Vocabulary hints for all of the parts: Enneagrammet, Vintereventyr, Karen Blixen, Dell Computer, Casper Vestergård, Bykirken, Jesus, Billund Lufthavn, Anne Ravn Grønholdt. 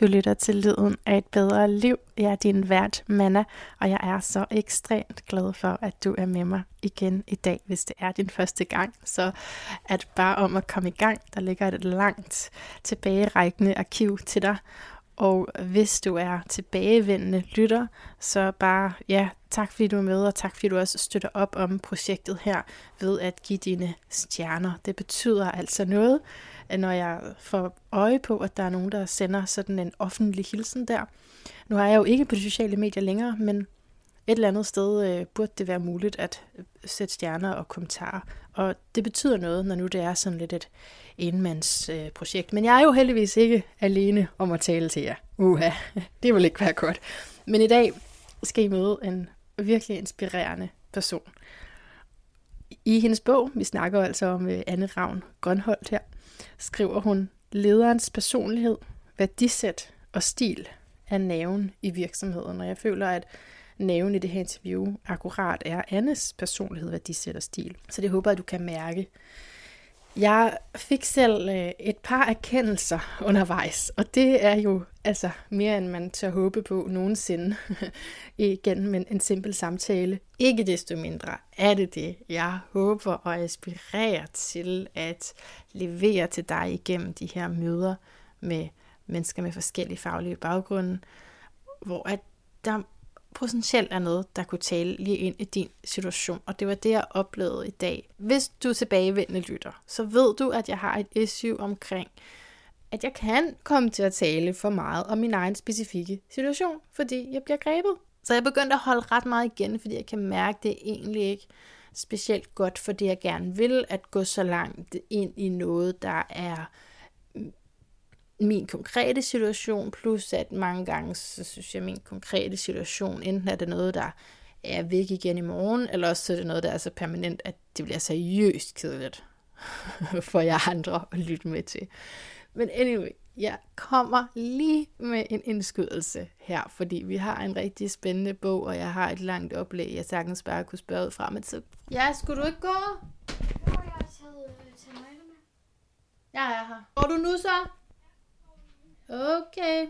Du lytter til lyden af et bedre liv. Jeg er din vært, Manna, og jeg er så ekstremt glad for, at du er med mig igen i dag. Hvis det er din første gang, så er det bare om at komme i gang. Der ligger et langt tilbagerækkende arkiv til dig. Og hvis du er tilbagevendende lytter, så bare tak fordi du er med, og tak fordi du også støtter op om projektet her ved at give dine stjerner. Det betyder altså noget, når jeg får øje på, at der er nogen, der sender sådan en offentlig hilsen der. Nu er jeg jo ikke på de sociale medier længere, men et eller andet sted burde det være muligt at sætte stjerner og kommentarer. Og det betyder noget, når nu det er sådan lidt et enmandsprojekt. Men jeg er jo heldigvis ikke alene om at tale til jer. Det vil ikke være godt. Men i dag skal I møde en virkelig inspirerende person. I hendes bog, vi snakker altså om Anne Ravn Grønholdt her, skriver hun, lederens personlighed, værdisæt og stil er nerven i virksomheden. Og jeg føler, at nerven i det her interview akkurat er Annes personlighed, værdisæt og stil. Så det håber jeg, du kan mærke. Jeg fik selv et par erkendelser undervejs, og det er jo altså mere end man tør håbe på nogensinde igennem en simpel samtale. Ikke desto mindre er det, jeg håber og aspirerer til at levere til dig igennem de her møder med mennesker med forskellige faglige baggrunde, hvor at der potentielt er noget, der kunne tale lige ind i din situation, og det var det, jeg oplevede i dag. Hvis du tilbagevendende lytter, så ved du, at jeg har et issue omkring, at jeg kan komme til at tale for meget om min egen specifikke situation, fordi jeg bliver grebet. Så jeg begyndte at holde ret meget igen, fordi jeg kan mærke, at det egentlig ikke specielt godt for det, jeg gerne vil, at gå så langt ind i noget, der er min konkrete situation, plus at mange gange, så synes jeg, min konkrete situation, enten er det noget, der er væk igen i morgen, eller også er det noget, der er så permanent, at det bliver seriøst kedeligt for jer andre at lytte med til. Men anyway, jeg kommer lige med en indskydelse her, fordi vi har en rigtig spændende bog, og jeg har et langt oplæg, jeg sagtens bare kunne spørge ud fra, men så skulle du ikke gå? Jo, jeg har taget nøgler med. Jeg er her. Går du nu så? Okay.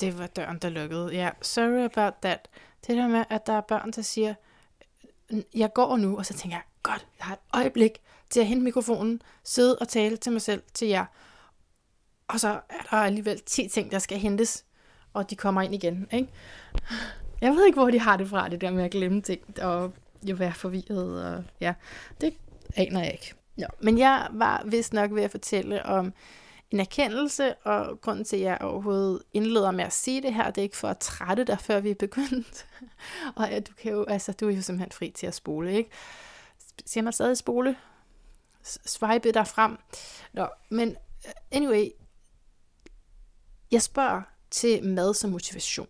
Det var døren, der lukkede. Ja, sorry about that. Det der med, at der er børn, der siger, jeg går nu, og så tænker jeg, godt, jeg har et øjeblik til at hente mikrofonen, sidde og tale til mig selv, til jer. Og så er der alligevel 10 ting, der skal hentes, og de kommer ind igen, ikke? Jeg ved ikke, hvor de har det fra, det der med at glemme ting, og jo være forvirret, og ja, det aner jeg ikke. Ja. Men jeg var vist nok ved at fortælle om en erkendelse, og grunden til, at jeg overhovedet indleder med at sige det her, det er ikke for at trætte dig, før vi er begyndt. Og ja, du er jo simpelthen fri til at spole, ikke? Siger man stadig spole? Swipe dig frem. Nå, men anyway, jeg spørger til mad som motivation.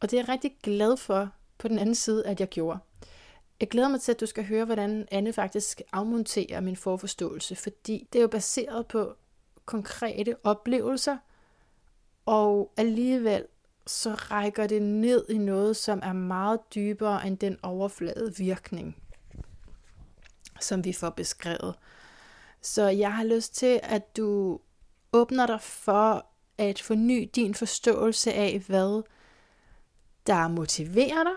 Og det er jeg rigtig glad for, på den anden side, at jeg gjorde. Jeg glæder mig til, at du skal høre, hvordan Anne faktisk afmonterer min forforståelse, fordi det er jo baseret på konkrete oplevelser, og alligevel så rækker det ned i noget, som er meget dybere end den overfladevirkning, som vi får beskrevet. Så jeg har lyst til, at du åbner dig for at forny din forståelse af, hvad der motiverer dig,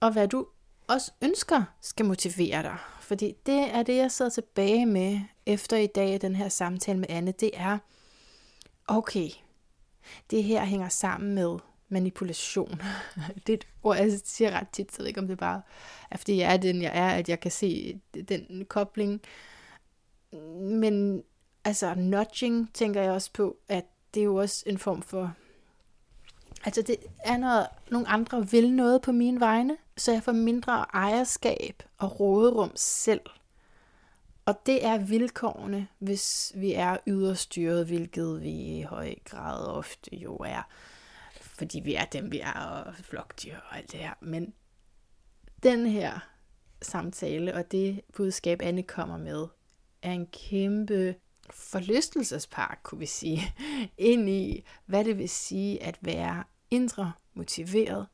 og hvad du også ønsker skal motivere dig. Fordi det er det, jeg sidder tilbage med efter i dag, den her samtale med Anne, det er, okay, det her hænger sammen med manipulation. Det er et ord, jeg siger ret tit, så jeg ikke om det bare er, fordi jeg er den, jeg er, at jeg kan se den kobling. Men altså nudging, tænker jeg også på, at det er jo også en form for, altså det er noget, nogle andre vil noget på mine vegne, så jeg får mindre ejerskab og råderum selv. Og det er vilkårene, hvis vi er yderstyret, hvilket vi i høj grad ofte jo er, fordi vi er dem, vi er, og flokdyr og alt det her. Men den her samtale og det budskab, Anne kommer med, er en kæmpe forlystelsespark, kunne vi sige, ind i, hvad det vil sige at være indre motiveret,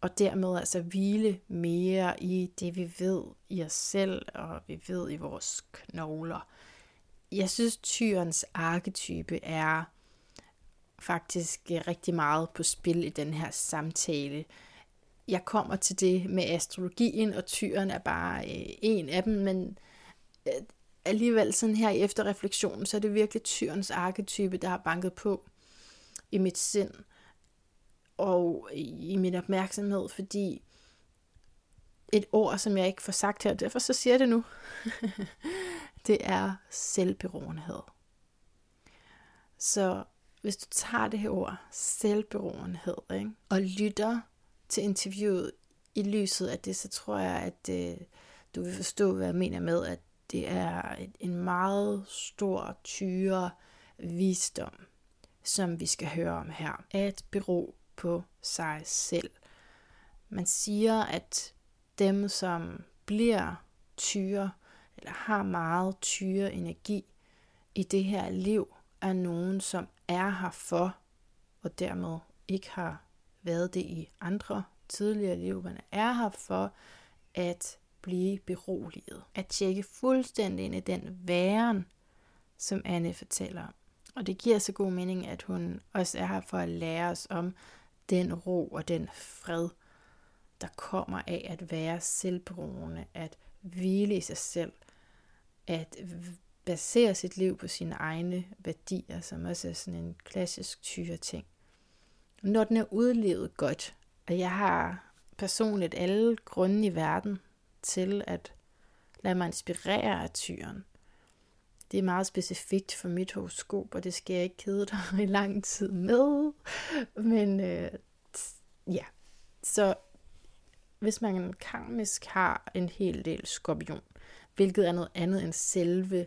og dermed altså hvile mere i det, vi ved i os selv, og vi ved i vores knogler. Jeg synes, tyrens arketype er faktisk rigtig meget på spil i den her samtale. Jeg kommer til det med astrologien, og tyren er bare en af dem, men alligevel sådan her efter refleksionen, så er det virkelig tyrens arketype, der har banket på i mit sind og i min opmærksomhed, fordi et ord, som jeg ikke får sagt her, derfor så siger jeg det nu, det er selvberoenhed. Så hvis du tager det her ord, selvberoenhed, ikke, og lytter til interviewet i lyset af det, så tror jeg, at du vil forstå, hvad jeg mener med, at det er en meget stor tyre visdom, som vi skal høre om her. At bero på sig selv. Man siger, at dem, som bliver tyre, eller har meget tyre energi i det her liv, er nogen, som er her for, og dermed ikke har været det i andre tidligere liv, men er her for at blive beroliget. At tjekke fuldstændig ind i den væren, som Anne fortæller om. Og det giver så god mening, at hun også er her for at lære os om den ro og den fred, der kommer af at være selvberoende, at hvile i sig selv, at basere sit liv på sine egne værdier, som også er sådan en klassisk tyre ting. Når den er udlevet godt, og jeg har personligt alle grunde i verden til at lade mig inspirere af tyren. Det er meget specifikt for mit horoskop, og det skal jeg ikke kede dig i lang tid med. Men ja, så hvis man karmisk har en hel del skorpion, hvilket er noget andet end selve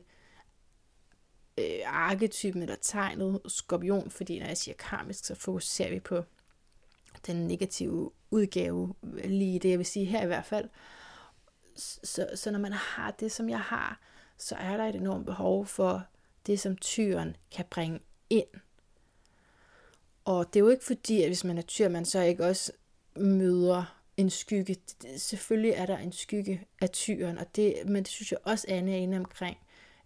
arketypen eller tegnet skorpion, fordi når jeg siger karmisk, så fokuserer vi på den negative udgave, lige det jeg vil sige her i hvert fald. Så når man har det, som jeg har, så er der et enormt behov for det, som tyren kan bringe ind. Og det er jo ikke fordi, at hvis man er tyr, man så ikke også møder en skygge. Selvfølgelig er der en skygge af tyren, og det, men det synes jeg også, Anne er inde omkring.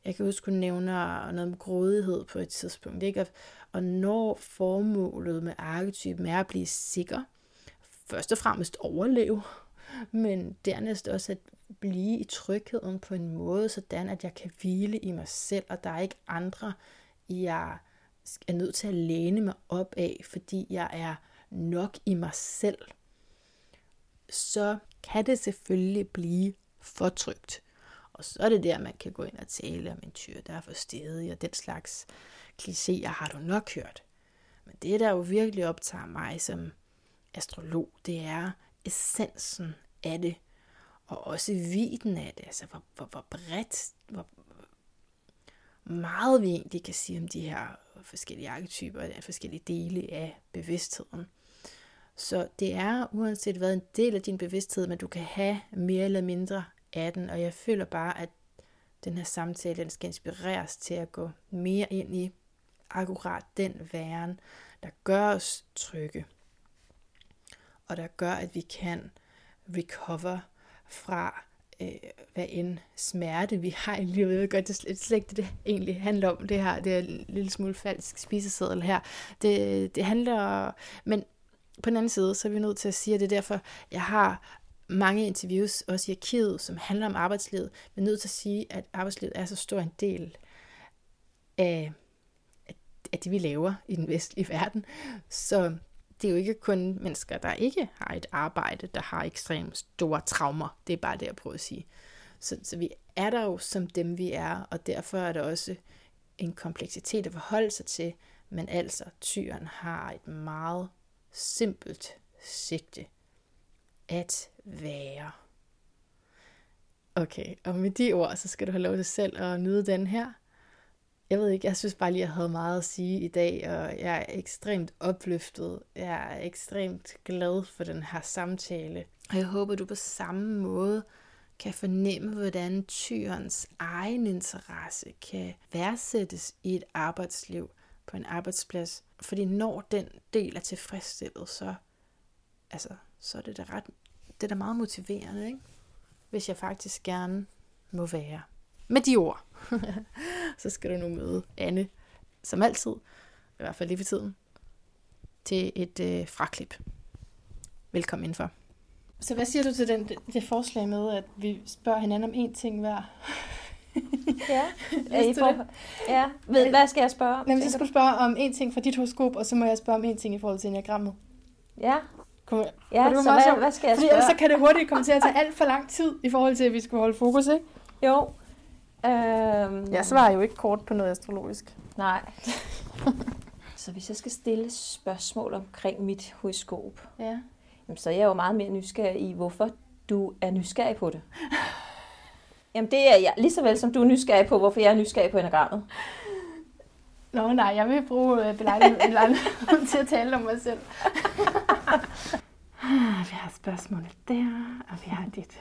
Jeg kan huske, hun nævner noget om grådighed på et tidspunkt. Ikke? Og når formålet med arketypen er at blive sikker, først og fremmest overleve, men dernæst også at blive i trygheden på en måde, sådan at jeg kan hvile i mig selv, og der er ikke andre, jeg er nødt til at læne mig op af, fordi jeg er nok i mig selv. Så kan det selvfølgelig blive for trygt. Og så er det der, man kan gå ind og tale om en tyr, der er for stedig, og den slags klichéer har du nok hørt. Men det, der jo virkelig optager mig som astrolog, det er essensen af det, og også vidden af det, altså hvor bredt, hvor meget vi egentlig kan sige om de her forskellige arketyper, de forskellige dele af bevidstheden. Så det er uanset hvad en del af din bevidsthed, men du kan have mere eller mindre af den, og jeg føler bare, at den her samtale, den skal inspireres til at gå mere ind i akkurat den væren, der gør os trygge, og der gør, at vi kan recover fra hvad end smerte vi har i livet. Jeg ved godt, det er slet ikke det, det egentlig handler om, det her. Det er en lille smule falsk spiseseddel her. Det handler, men på den anden side, så er vi nødt til at sige, at det er derfor, jeg har mange interviews, også i arkivet, som handler om arbejdslivet. Vi er nødt til at sige, at arbejdslivet er så stor en del af det, vi laver i den vestlige verden. Så det er jo ikke kun mennesker, der ikke har et arbejde, der har ekstremt store traumer. Det er bare det, jeg prøver at sige. Så vi er der jo som dem, vi er, og derfor er der også en kompleksitet at forholde sig til. Men altså, tyren har et meget simpelt sigte. At være. Okay, og med de ord, så skal du have lov til selv at nyde den her. Jeg ved ikke, jeg synes bare lige, at jeg havde meget at sige i dag, og jeg er ekstremt opløftet. Jeg er ekstremt glad for den her samtale. Og jeg håber, du på samme måde kan fornemme, hvordan tyrens egen interesse kan værdsættes i et arbejdsliv på en arbejdsplads. Fordi når den del er tilfredsstillet, så er det da meget motiverende, ikke? Hvis jeg faktisk gerne må være. Med de ord, så skal du nu møde Anne, som altid, i hvert fald lige for tiden, til et fraklip. Velkommen indenfor. Så hvad siger du til det forslag med, at vi spørger hinanden om én ting hver? Ja. Hvad skal jeg spørge om? Jamen, så skal du spørge om én ting fra dit horoskop, og så må jeg spørge om én ting i forhold til enneagrammet. Ja. Hvad skal jeg spørge? Fordi så kan det hurtigt komme til at tage alt for lang tid, i forhold til, at vi skulle holde fokus, ikke? Jo. Jeg svarer jo ikke kort på noget astrologisk. Nej. Så hvis jeg skal stille spørgsmål omkring mit horoskop, ja, så er jeg jo meget mere nysgerrig i, hvorfor du er nysgerrig på det. Jamen det er jeg, lige så vel som du er nysgerrig på, hvorfor jeg er nysgerrig på enagrammet. Nå nej, jeg vil bruge belejligheden til at tale om mig selv. Vi har spørgsmålet der, og vi har dit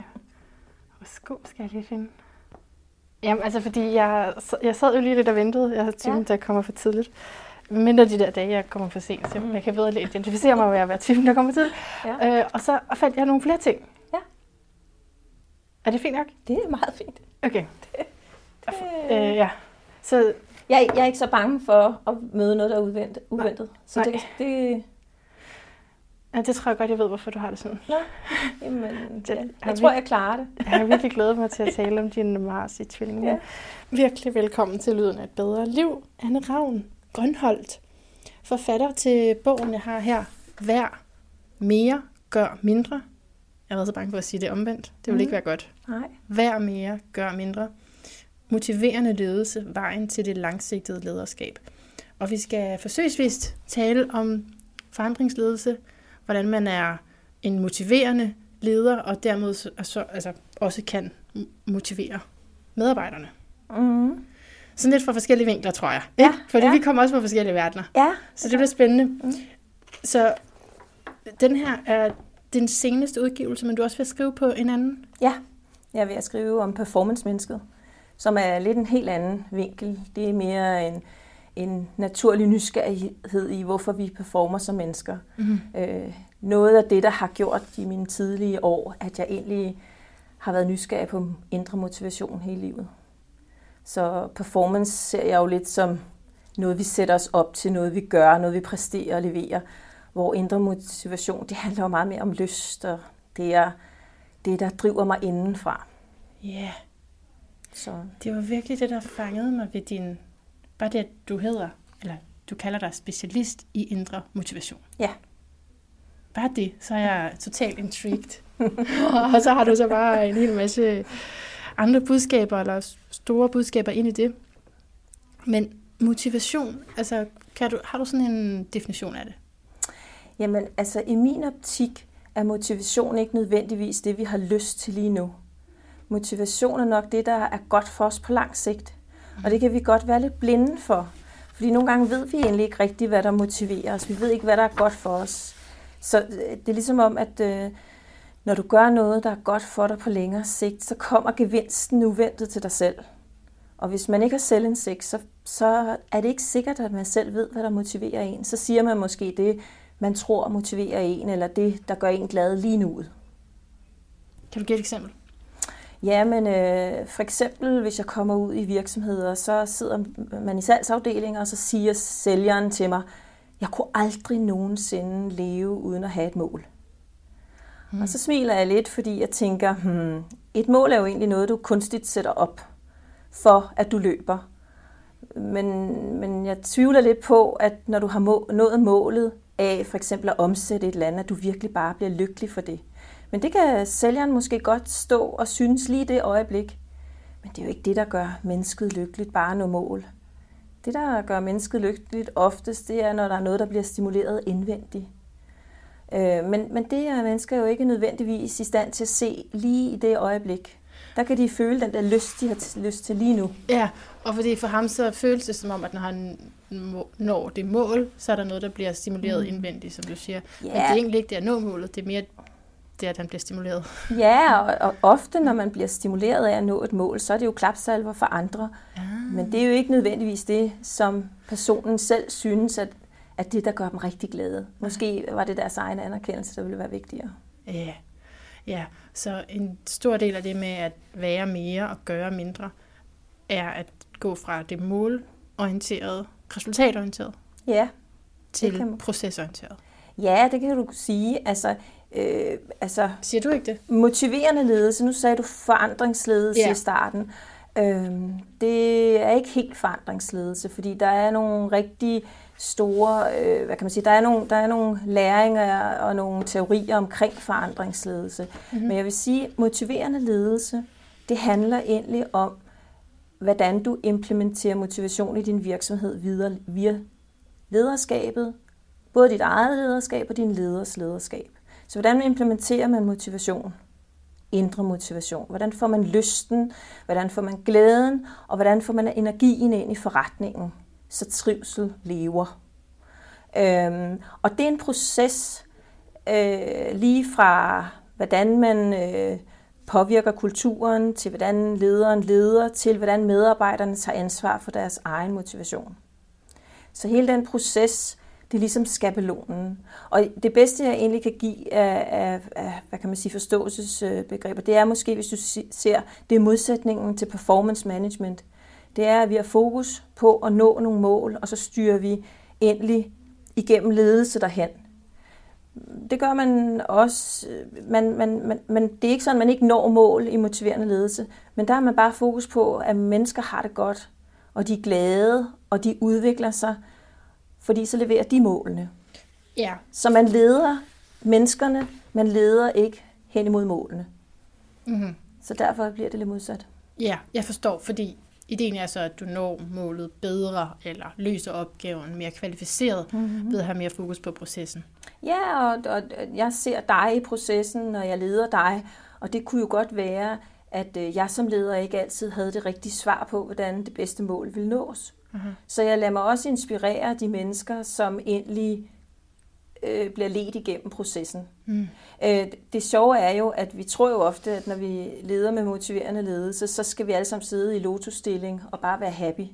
horoskop, skal jeg lige finde. Jamen altså, fordi jeg sad jo lige lidt og ventede. Jeg havde typen, der kommer for tidligt. Mindre de der dage, jeg kommer for sent, så jeg kan bedre identificere mig med at være typen, der kommer for tidligt. Ja. Og så fandt jeg nogle flere ting. Ja. Er det fint nok? Det er meget fint. Okay. Ja. Så jeg er ikke så bange for at møde noget, der er uventet. Så det... Ja, det tror jeg godt, jeg ved, hvorfor du har det sådan. Nå, jamen, ja. Jeg tror, jeg klarer det. Jeg har virkelig glædet mig til at tale om din Mars i tvillingen. Ja. Virkelig velkommen til Lyden af et bedre liv, Anne Ravn Grønholdt, forfatter til bogen, jeg har her, Vær mere, gør mindre. Jeg var så bange for at sige det omvendt. Det ville ikke være godt. Nej. Vær mere, gør mindre. Motiverende ledelse, vejen til det langsigtede lederskab. Og vi skal forsøgsvist tale om forandringsledelse, hvordan man er en motiverende leder, og dermed så, altså, også kan motivere medarbejderne. Mm. Sådan lidt fra forskellige vinkler, tror jeg. Ja. Fordi vi kommer også fra forskellige verdener. Ja. Så det bliver spændende. Mm. Så den her er den seneste udgivelse, men du også vil skrive på en anden? Ja, jeg vil skrive om performance-mennesket, som er lidt en helt anden vinkel. Det er mere en naturlig nysgerrighed i, hvorfor vi performer som mennesker. Mm-hmm. Noget af det, der har gjort i mine tidlige år, at jeg egentlig har været nysgerrig på indre motivation hele livet. Så performance ser jeg jo lidt som noget, vi sætter os op til, noget vi gør, noget vi præsterer og leverer, hvor indre motivation, det handler jo meget mere om lyst, og det, der driver mig indenfra. Ja, Så. Det var virkelig det, der fangede mig ved din... Bare det, at du kalder dig specialist i indre motivation. Ja. Bare det, så er jeg totalt intrigued. Og så har du så bare en hel masse andre budskaber, eller store budskaber ind i det. Men motivation, altså har du sådan en definition af det? Jamen, altså i min optik er motivation ikke nødvendigvis det, vi har lyst til lige nu. Motivation er nok det, der er godt for os på lang sigt. Og det kan vi godt være lidt blinde for. Fordi nogle gange ved vi egentlig ikke rigtigt, hvad der motiverer os. Vi ved ikke, hvad der er godt for os. Så det er ligesom om, at når du gør noget, der er godt for dig på længere sigt, så kommer gevinsten uventet til dig selv. Og hvis man ikke har selvindsigt, så er det ikke sikkert, at man selv ved, hvad der motiverer en. Så siger man måske det, man tror motiverer en, eller det, der gør en glad lige nu. Kan du give et eksempel? Ja, men for eksempel, hvis jeg kommer ud i virksomheder, så sidder man i salgsafdelinger, og så siger sælgeren til mig, jeg kunne aldrig nogensinde leve uden at have et mål. Og så smiler jeg lidt, fordi jeg tænker, et mål er jo egentlig noget, du kunstigt sætter op for, at du løber. Men jeg tvivler lidt på, at når du har nået målet af for eksempel at omsætte et eller andet, at du virkelig bare bliver lykkelig for det. Men det kan sælgeren måske godt stå og synes lige det øjeblik. Men det er jo ikke det, der gør mennesket lykkeligt, bare noget mål. Det, der gør mennesket lykkeligt oftest, det er, når der er noget, der bliver stimuleret indvendigt. Men det er mennesker jo ikke nødvendigvis i stand til at se lige i det øjeblik. Der kan de føle den der lyst, de har lyst til lige nu. Ja, og fordi for ham så føles det som om, at når han når det mål, så er der noget, der bliver stimuleret indvendigt, som du siger. Ja. Men det er egentlig ikke det at nå målet, det er mere... Det er, at han bliver stimuleret. Ja, og ofte, når man bliver stimuleret af at nå et mål, så er det jo klapsalver for andre. Ja. Men det er jo ikke nødvendigvis det, som personen selv synes, at det, der gør dem rigtig glade. Måske var det deres egen anerkendelse, der ville være vigtigere. Ja, så en stor del af det med at være mere og gøre mindre, er at gå fra det målorienterede, resultatorienterede. Ja, til procesorienteret. Ja, det kan du sige. Altså, siger du ikke det? Motiverende ledelse. Nu sagde du forandringsledelse i starten. Det er ikke helt forandringsledelse, fordi der er nogle rigtig store, der er nogle læringer og nogle teorier omkring forandringsledelse. Mm-hmm. Men jeg vil sige, motiverende ledelse, det handler egentlig om, hvordan du implementerer motivation i din virksomhed videre via lederskabet, både dit eget lederskab og din leders lederskab. Så hvordan implementerer man motivation? Indre motivation. Hvordan får man lysten? Hvordan får man glæden? Og hvordan får man energien ind i forretningen? Så trivsel lever. Og det er en proces lige fra, hvordan man påvirker kulturen, til hvordan lederen leder, til hvordan medarbejderne tager ansvar for deres egen motivation. Så hele den proces, det er ligesom skabelonen. Og det bedste, jeg egentlig kan give af forståelsesbegreber, det er måske, hvis du ser, det er modsætningen til performance management. Det er, at vi har fokus på at nå nogle mål, og så styrer vi endelig igennem ledelse derhen. Det gør man også, men det er ikke sådan, at man ikke når mål i motiverende ledelse, men der har man bare fokus på, at mennesker har det godt, og de er glade, og de udvikler sig, fordi så leverer de målene. Ja. Så man leder menneskerne, man leder ikke hen imod målene. Mm-hmm. Så derfor bliver det lidt modsat. Ja, jeg forstår, fordi ideen er så, at du når målet bedre, eller løser opgaven mere kvalificeret, ved at have mere fokus på processen. Ja, og jeg ser dig i processen, når jeg leder dig, og det kunne jo godt være, at jeg som leder ikke altid havde det rigtige svar på, hvordan det bedste mål ville nås. Mm-hmm. Så jeg lader mig også inspirere de mennesker, som endelig bliver ledt igennem processen. Mm. Det sjove er jo, at vi tror jo ofte, at når vi leder med motiverende ledelse, så skal vi alle sammen sidde i lotusstilling og bare være happy.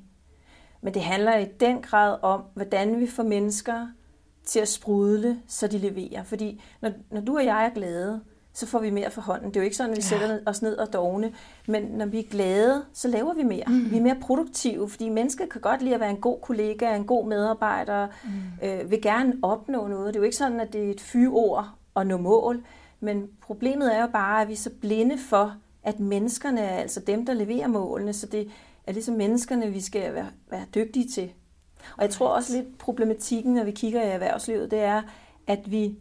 Men det handler i den grad om, hvordan vi får mennesker til at sprudle, så de leverer. Fordi når du og jeg er glade, så får vi mere for hånden. Det er jo ikke sådan, at vi sætter os ned og dogne, men når vi er glade, så laver vi mere. Mm. Vi er mere produktive, fordi mennesker kan godt lide at være en god kollega, en god medarbejder, vil gerne opnå noget. Det er jo ikke sådan, at det er et fyord og nå mål, men problemet er jo bare, at vi er så blinde for, at menneskerne er altså dem, der leverer målene, så det er ligesom menneskerne, vi skal være dygtige til. Og jeg tror også lidt problematikken, når vi kigger i erhvervslivet, det er, at vi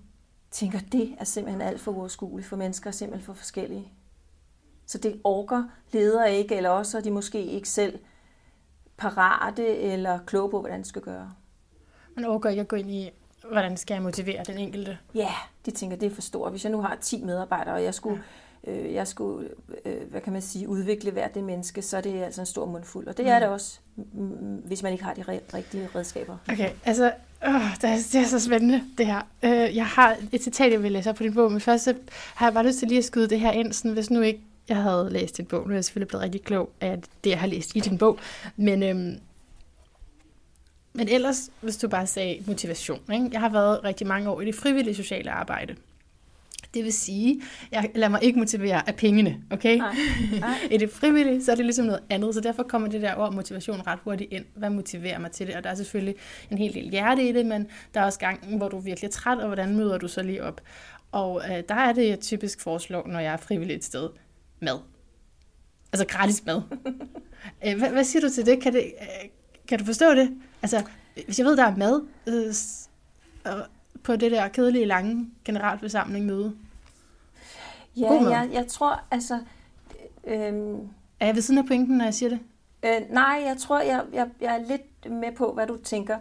tænker, det er simpelthen alt for uoverskueligt, for mennesker er simpelthen for forskellige. Så det orker ledere ikke, eller også er de måske ikke selv parate eller kloge på, hvordan det skal gøre. Man orker ikke at gå ind i, hvordan skal jeg motivere den enkelte? Ja, de tænker, det er for stort. Hvis jeg nu har 10 medarbejdere, og jeg skulle udvikle hvert det menneske, så er det altså en stor mundfuld. Og det er det også, hvis man ikke har de rigtige redskaber. Okay, altså det er så spændende, det her. Jeg har et citat, jeg vil læse op på din bog, men først har jeg bare lyst til lige at skyde det her ind, sådan, hvis nu ikke jeg havde læst din bog. Nu er jeg selvfølgelig blevet rigtig klog af det, jeg har læst i din bog. Men ellers, hvis du bare sagde motivation. Ikke? Jeg har været rigtig mange år i det frivillige sociale arbejde. Det vil sige, jeg lader mig ikke motivere af pengene, okay? Nej. Er det frivilligt, så er det ligesom noget andet, så derfor kommer det der ord motivation ret hurtigt ind. Hvad motiverer mig til det? Og der er selvfølgelig en hel del hjerte i det, men der er også gangen, hvor du er virkelig træt, og hvordan møder du så lige op? Og der er det, jeg typisk foreslår, når jeg er frivillig et sted, mad. Altså gratis mad. Hvad siger du til det? Kan du forstå det? Altså, hvis jeg ved, der er mad på det der kedelige, lange generalforsamling møde. Ja, jeg tror, altså er jeg ved siden af pointen, når jeg siger det? Nej, jeg tror, jeg er lidt med på, hvad du tænker.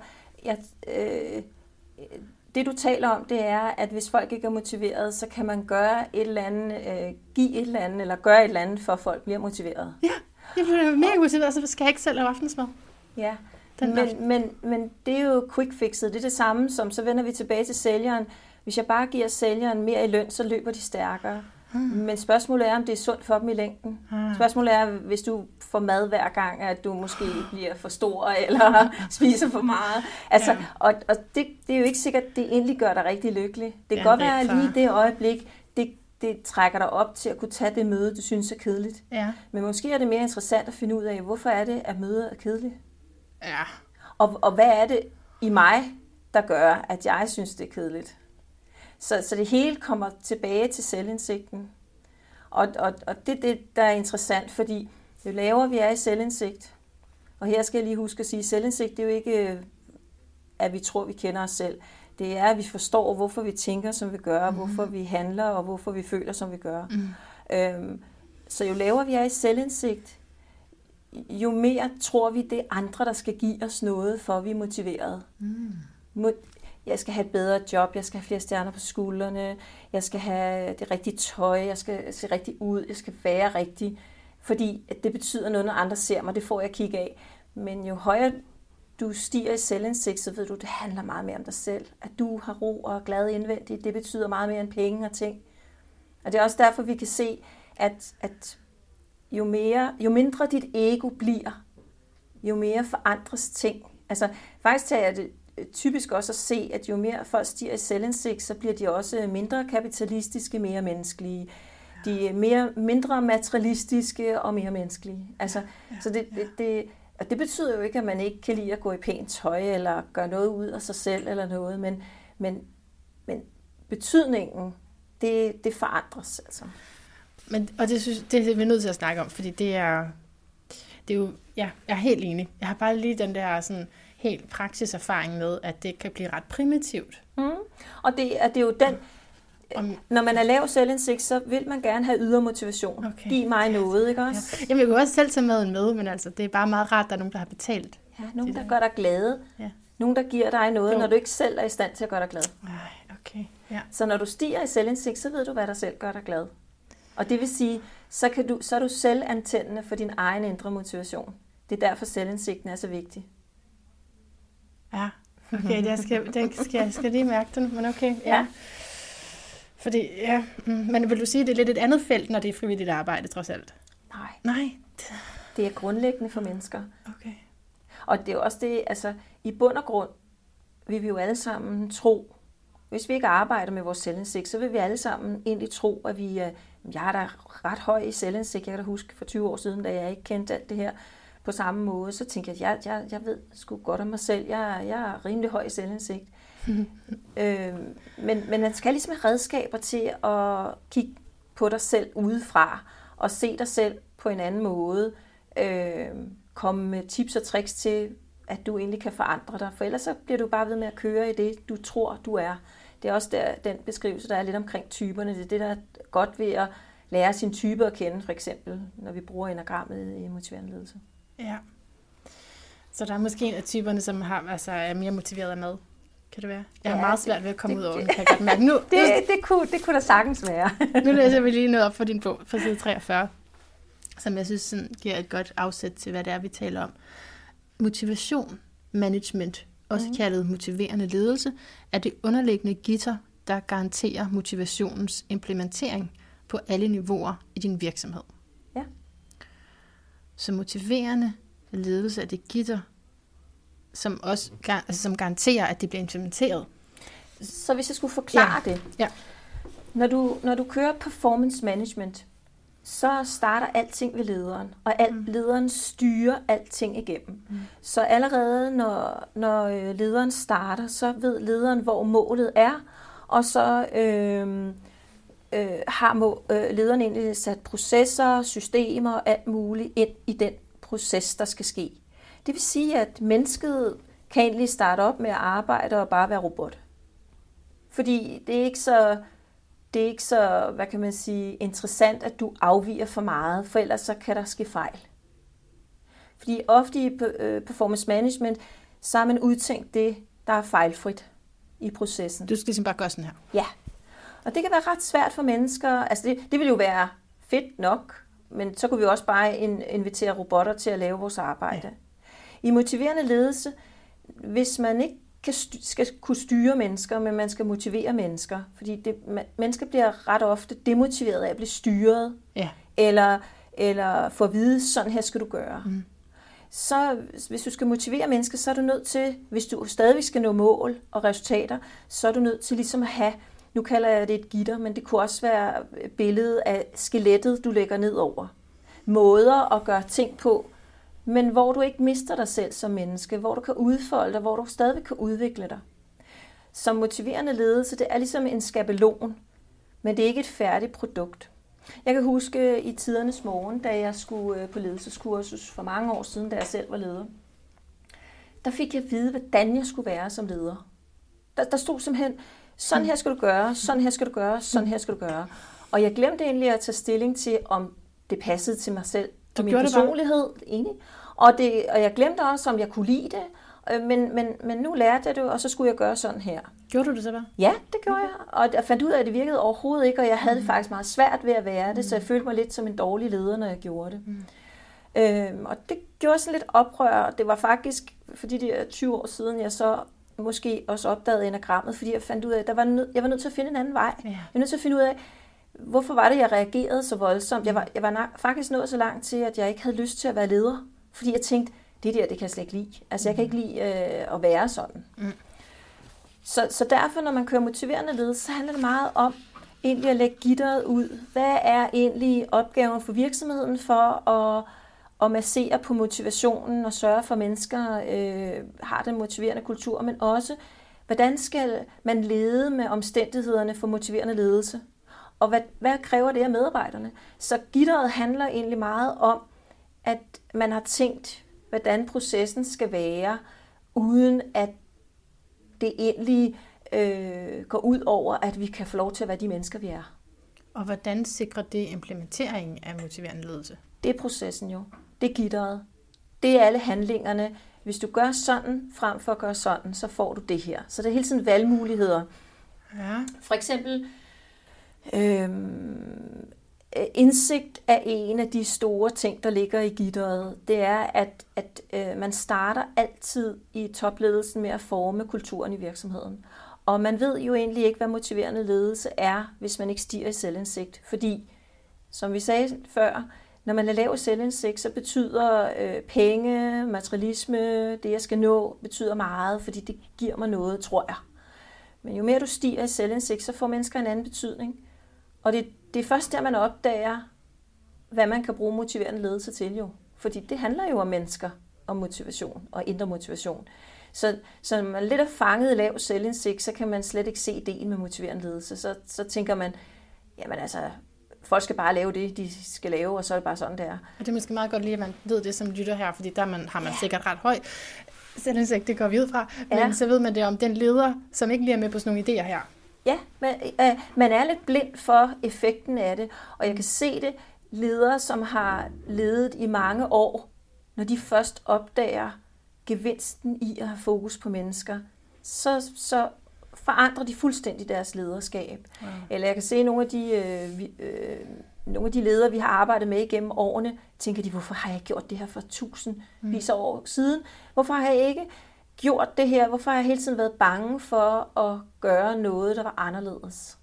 Det, du taler om, det er, at hvis folk ikke er motiveret, så kan man gøre et eller andet, give et eller andet, eller gøre et eller andet, for at folk bliver motiveret. Ja, jeg bliver mega motiveret, så skal jeg ikke selv have aftensmad. Ja, men det er jo quick fixet. Det er det samme som, så vender vi tilbage til sælgeren. Hvis jeg bare giver sælgeren mere i løn, så løber de stærkere. Men spørgsmålet er, om det er sundt for dem i længden. Spørgsmålet er, hvis du får mad hver gang, at du måske bliver for stor eller spiser for meget. Altså, og det er jo ikke sikkert, at det egentlig gør dig rigtig lykkelig. Det kan godt være, at lige det øjeblik, det trækker dig op til at kunne tage det møde, du synes er kedeligt. Ja. Men måske er det mere interessant at finde ud af, hvorfor er det, at mødet er kedeligt? Ja. Og hvad er det i mig, der gør, at jeg synes, det er kedeligt. Så det hele kommer tilbage til selvindsigten. Og det er det, der er interessant, fordi jo lavere vi er i selvindsigt, og her skal jeg lige huske at sige, at selvindsigt det er jo ikke, at vi tror, vi kender os selv. Det er, at vi forstår, hvorfor vi tænker, som vi gør, hvorfor vi handler, og hvorfor vi føler, som vi gør. Så jo lavere vi er i selvindsigt, jo mere tror vi, det er andre, der skal give os noget, for at vi er motiveret. Jeg skal have et bedre job, jeg skal have flere stjerner på skuldrene, jeg skal have det rigtige tøj, jeg skal se rigtig ud, jeg skal være rigtig, fordi at det betyder noget, når andre ser mig, det får jeg kig af. Men jo højere du stiger i selvindsigt, så ved du, det handler meget mere om dig selv. At du har ro og er glad indvendigt, det betyder meget mere end penge og ting. Og det er også derfor, vi kan se, at jo mindre dit ego bliver, jo mere forandres ting. Altså faktisk tager jeg det typisk også at se, at jo mere folk stiger i selvindsigt, så bliver de også mindre kapitalistiske, mere menneskelige. De er mindre materialistiske og mere menneskelige. Altså, så det betyder jo ikke, at man ikke kan lide at gå i pænt tøj, eller gøre noget ud af sig selv, eller noget, men betydningen, det forandres altså. Og det er vi nødt til at snakke om, fordi det er jo, ja, jeg er helt enig. Jeg har bare lige den der sådan helt praksiserfaring med, at det kan blive ret primitivt. Og det er jo den, når man er lav selvindsigt, så vil man gerne have ydre motivation. Okay. Giv mig noget, ikke også? Ja. Jamen, jeg kunne også selv tage maden med, men altså, det er bare meget rart, at der er nogen, der har betalt. Ja, nogen, der gør dig glade. Ja. Nogen, der giver dig noget, når du ikke selv er i stand til at gøre dig glad. Okay. Ja. Så når du stiger i selvindsigt, så ved du, hvad der selv gør dig glad. Og det vil sige, så er du selv antændende for din egen indre motivation. Det er derfor, selvindsigten er så vigtig. Ja, okay, jeg skal lige mærke den, men okay, ja. Fordi, ja, men vil du sige, det er lidt et andet felt, når det er frivilligt arbejde, trods alt? Nej. Det er grundlæggende for mennesker. Okay. Og det er også det, altså, i bund og grund vil vi jo alle sammen tro, hvis vi ikke arbejder med vores selvindsigt, så vil vi alle sammen egentlig tro, at jeg er da ret høj i selvindsigt. Jeg kan da huske for 20 år siden, da jeg ikke kendte alt det her på samme måde, så tænkte jeg, at jeg ved sgu godt om mig selv. Jeg er rimelig høj i selvindsigt. Men man skal ligesom have redskaber til at kigge på dig selv udefra, og se dig selv på en anden måde. Komme med tips og tricks til, at du egentlig kan forandre dig, for ellers så bliver du bare ved med at køre i det, du tror, du er. Det er også der, den beskrivelse, der er lidt omkring typerne. Det er det, der er godt ved at lære sin type at kende, for eksempel, når vi bruger enagrammet i motiverende ledelse. Ja. Så der er måske en af typerne, som er mere motiveret af mad. Kan det være? Jeg har meget svært ved at komme ud over den, kan jeg godt mærke nu. Det kunne der sagtens være. Nu læser vi lige noget op for din bog fra side 43, som jeg synes sådan, giver et godt afsæt til, hvad det er, vi taler om. Motivation management, også kaldet motiverende ledelse, er det underliggende gitter, der garanterer motivationens implementering på alle niveauer i din virksomhed. Ja. Så motiverende ledelse er det gitter, som også som garanterer, at det bliver implementeret. Så hvis jeg skulle forklare det. Ja. Når du kører performance management, så starter alting ved lederen, og lederen styrer alting igennem. Så allerede når lederen starter, så ved lederen, hvor målet er, og så har lederen egentlig sat processer, systemer og alt muligt ind i den proces, der skal ske. Det vil sige, at mennesket kan egentlig starte op med at arbejde og bare være robot. Fordi det er ikke så, hvad kan man sige, interessant, at du afviger for meget, for ellers så kan der ske fejl. Fordi ofte i performance management, så har man udtænkt det, der er fejlfrit i processen. Du skal simpelthen bare gøre sådan her. Ja, og det kan være ret svært for mennesker. Altså det vil jo være fedt nok, men så kunne vi også bare invitere robotter til at lave vores arbejde. Ja. I motiverende ledelse, hvis man ikke skal kunne styre mennesker, men man skal motivere mennesker. Fordi mennesker bliver ret ofte demotiveret af at blive styret, eller få at vide, sådan her skal du gøre. Så hvis du skal motivere mennesker, så er du nødt til, hvis du stadigvæk skal nå mål og resultater, så er du nødt til ligesom at have, nu kalder jeg det et gitter, men det kunne også være et billede af skelettet, du lægger ned over. Måder at gøre ting på, men hvor du ikke mister dig selv som menneske, hvor du kan udfolde dig, hvor du stadig kan udvikle dig. som motiverende ledelse, det er ligesom en skabelon, men det er ikke et færdigt produkt. Jeg kan huske i tidernes morgen, da jeg skulle på ledelseskursus for mange år siden, da jeg selv var leder. Der fik jeg at vide, hvordan jeg skulle være som leder. Der stod simpelthen, sådan her skal du gøre, sådan her skal du gøre, sådan her skal du gøre. Og jeg glemte egentlig at tage stilling til, om det passede til mig selv og min personlighed. Og jeg glemte også, om jeg kunne lide det. Men nu lærte jeg det, og så skulle jeg gøre sådan her. Gjorde du det så bare? Ja, det gjorde jeg. Og jeg fandt ud af, at det virkede overhovedet ikke, og jeg havde det faktisk meget svært ved at være det, så jeg følte mig lidt som en dårlig leder, når jeg gjorde det. Og det gjorde sådan lidt oprør, og det var faktisk, fordi det er 20 år siden, jeg så måske også opdagede Enneagrammet, fordi jeg fandt ud af, at jeg var nødt til at finde en anden vej. Ja. Jeg var nødt til at finde ud af, hvorfor var det, jeg reagerede så voldsomt. Jeg var faktisk nået så langt til, at jeg ikke havde lyst til at være leder, fordi jeg tænkte, det der, det kan jeg slet ikke lide. Altså, jeg kan ikke lide at være sådan. Så derfor, når man kører motiverende ledelse, så handler det meget om egentlig at lægge gitteret ud. Hvad er egentlig opgaven for virksomheden for at massere på motivationen og sørge for, at mennesker har den motiverende kultur, men også, hvordan skal man lede med omstændighederne for motiverende ledelse? Og hvad kræver det af medarbejderne? Så gitteret handler egentlig meget om, at man har tænkt, hvordan processen skal være, uden at det egentlig går ud over, at vi kan få lov til at være de mennesker, vi er. Og hvordan sikrer det implementeringen af motiverende ledelse? Det er processen jo. Det er gitteret. Det er alle handlingerne. Hvis du gør sådan, frem for at gøre sådan, så får du det her. Så det er hele tiden valgmuligheder. Ja. For eksempel indsigt er en af de store ting, der ligger i gitteret. Det er, at man starter altid i topledelsen med at forme kulturen i virksomheden. Og man ved jo egentlig ikke, hvad motiverende ledelse er, hvis man ikke stiger i selvindsigt. Fordi, som vi sagde før, når man laver selvindsigt, så betyder penge, materialisme, det jeg skal nå, betyder meget, fordi det giver mig noget, tror jeg. Men jo mere du stiger i selvindsigt, så får mennesker en anden betydning. Og det er først der, man opdager, hvad man kan bruge motiverende ledelse til jo. Fordi det handler jo om mennesker, om motivation og indre motivation. Så når man lidt er fanget i lav selvindsigt, så kan man slet ikke se ideen med motiverende ledelse. Så tænker man, jamen altså, folk skal bare lave det, de skal lave, og så er det bare sådan, det er. Og det er måske meget godt lige, at man ved det som lytter her, fordi der har man sikkert ret højt selvindsigt, det går vi ud fra. Men så ved man det om den leder, som ikke lige er med på sådan nogle idéer her. Ja, man er lidt blind for effekten af det, og jeg kan se det, ledere, som har ledet i mange år, når de først opdager gevinsten i at have fokus på mennesker, så forandrer de fuldstændig deres lederskab. Ja. Eller jeg kan se nogle af de ledere, vi har arbejdet med igennem årene, tænker de, hvorfor har jeg gjort det her for tusindvis af år siden? Hvorfor har jeg ikke gjort det her? Hvorfor har jeg hele tiden været bange for at gøre noget, der var anderledes?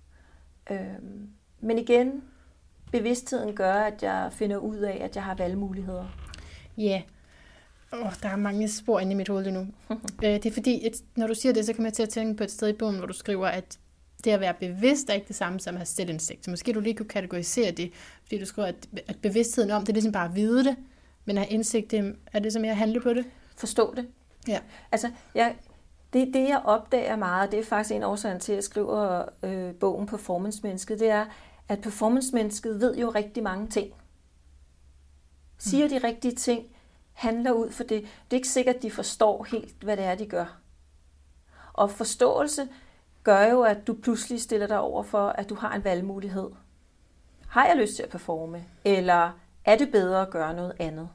Men igen, bevidstheden gør, at jeg finder ud af, at jeg har valgmuligheder. Ja. Der er mange spor inde i mit hoved nu. Det er fordi, når du siger det, så kommer jeg til at tænke på et sted i bogen, hvor du skriver, at det at være bevidst er ikke det samme som at have selvindsigt. Så måske du lige kunne kategorisere det, fordi du skriver, at bevidstheden om det er ligesom bare at vide det, men at have indsigt, det er det som mere at handle på det? Forstå det. Ja. Altså, det jeg opdager meget, det er faktisk en årsag til, at jeg skriver bogen Performance-mennesket, det er, at performance-mennesket ved jo rigtig mange ting. Siger de rigtige ting, handler ud for det. Det er ikke sikkert, at de forstår helt, hvad det er, de gør. Og forståelse gør jo, at du pludselig stiller dig over for, at du har en valgmulighed. Har jeg lyst til at performe? Eller er det bedre at gøre noget andet?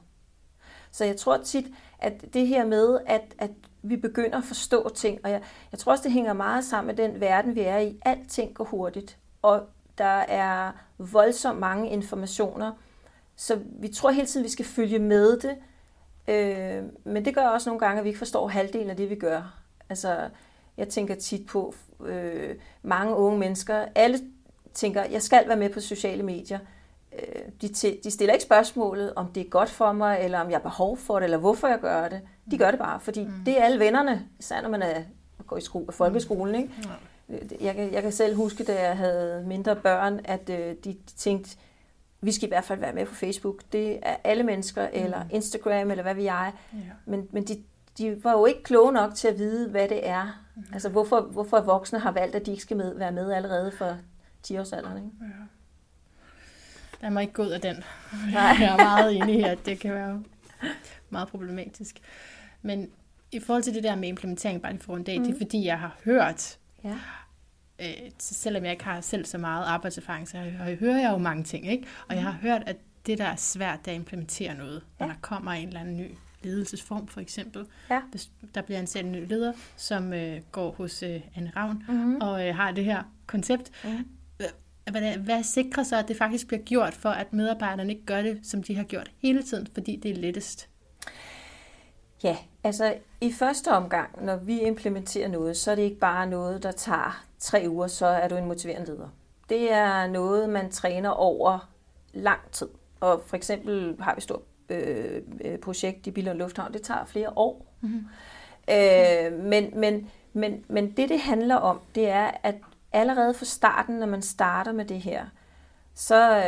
Så jeg tror tit, at det her med, at vi begynder at forstå ting, og jeg tror også, det hænger meget sammen med den verden, vi er i. Alting går hurtigt, og der er voldsomt mange informationer, så vi tror hele tiden, vi skal følge med det, men det gør også nogle gange, at vi ikke forstår halvdelen af det, vi gør. Altså, jeg tænker tit på mange unge mennesker. Alle tænker, jeg skal være med på sociale medier. De stiller ikke spørgsmålet, om det er godt for mig, eller om jeg har behov for det, eller hvorfor jeg gør det. De gør det bare, fordi det er alle vennerne, især når man går i folkeskolen. Ikke? Jeg kan selv huske, da jeg havde mindre børn, at de tænkte, vi skal i hvert fald være med på Facebook. Det er alle mennesker, eller Instagram, eller hvad ved jeg. Ja. Men de de var jo ikke kloge nok til at vide, hvad det er. Altså hvorfor voksne har valgt, at de ikke skal være med allerede for 10-årsalderen, ikke? Ja. Lad mig ikke gå ud af den. Nej. Jeg er meget enig her, at det kan være meget problematisk. Men i forhold til det der med implementering, bare lige for en dag, det er fordi, jeg har hørt, selvom jeg ikke har selv så meget arbejdserfaring, så hører jeg jo mange ting, ikke? Og jeg har hørt, at det der er svært, der implementerer noget, når der kommer en eller anden ny ledelsesform, for eksempel. Ja. Der bliver ansat en ny leder, som går hos Anne Ravn og har det her koncept. Mm. Hvad sikrer så, at det faktisk bliver gjort, for at medarbejderne ikke gør det, som de har gjort hele tiden, fordi det er lettest? Ja, altså i første omgang, når vi implementerer noget, så er det ikke bare noget, der tager 3 uger, så er du en motiverende leder. Det er noget, man træner over lang tid. Og for eksempel har vi et stort projekt i Billund Lufthavn, det tager flere år. Mm-hmm. Men det handler om, det er, at allerede fra starten, når man starter med det her, så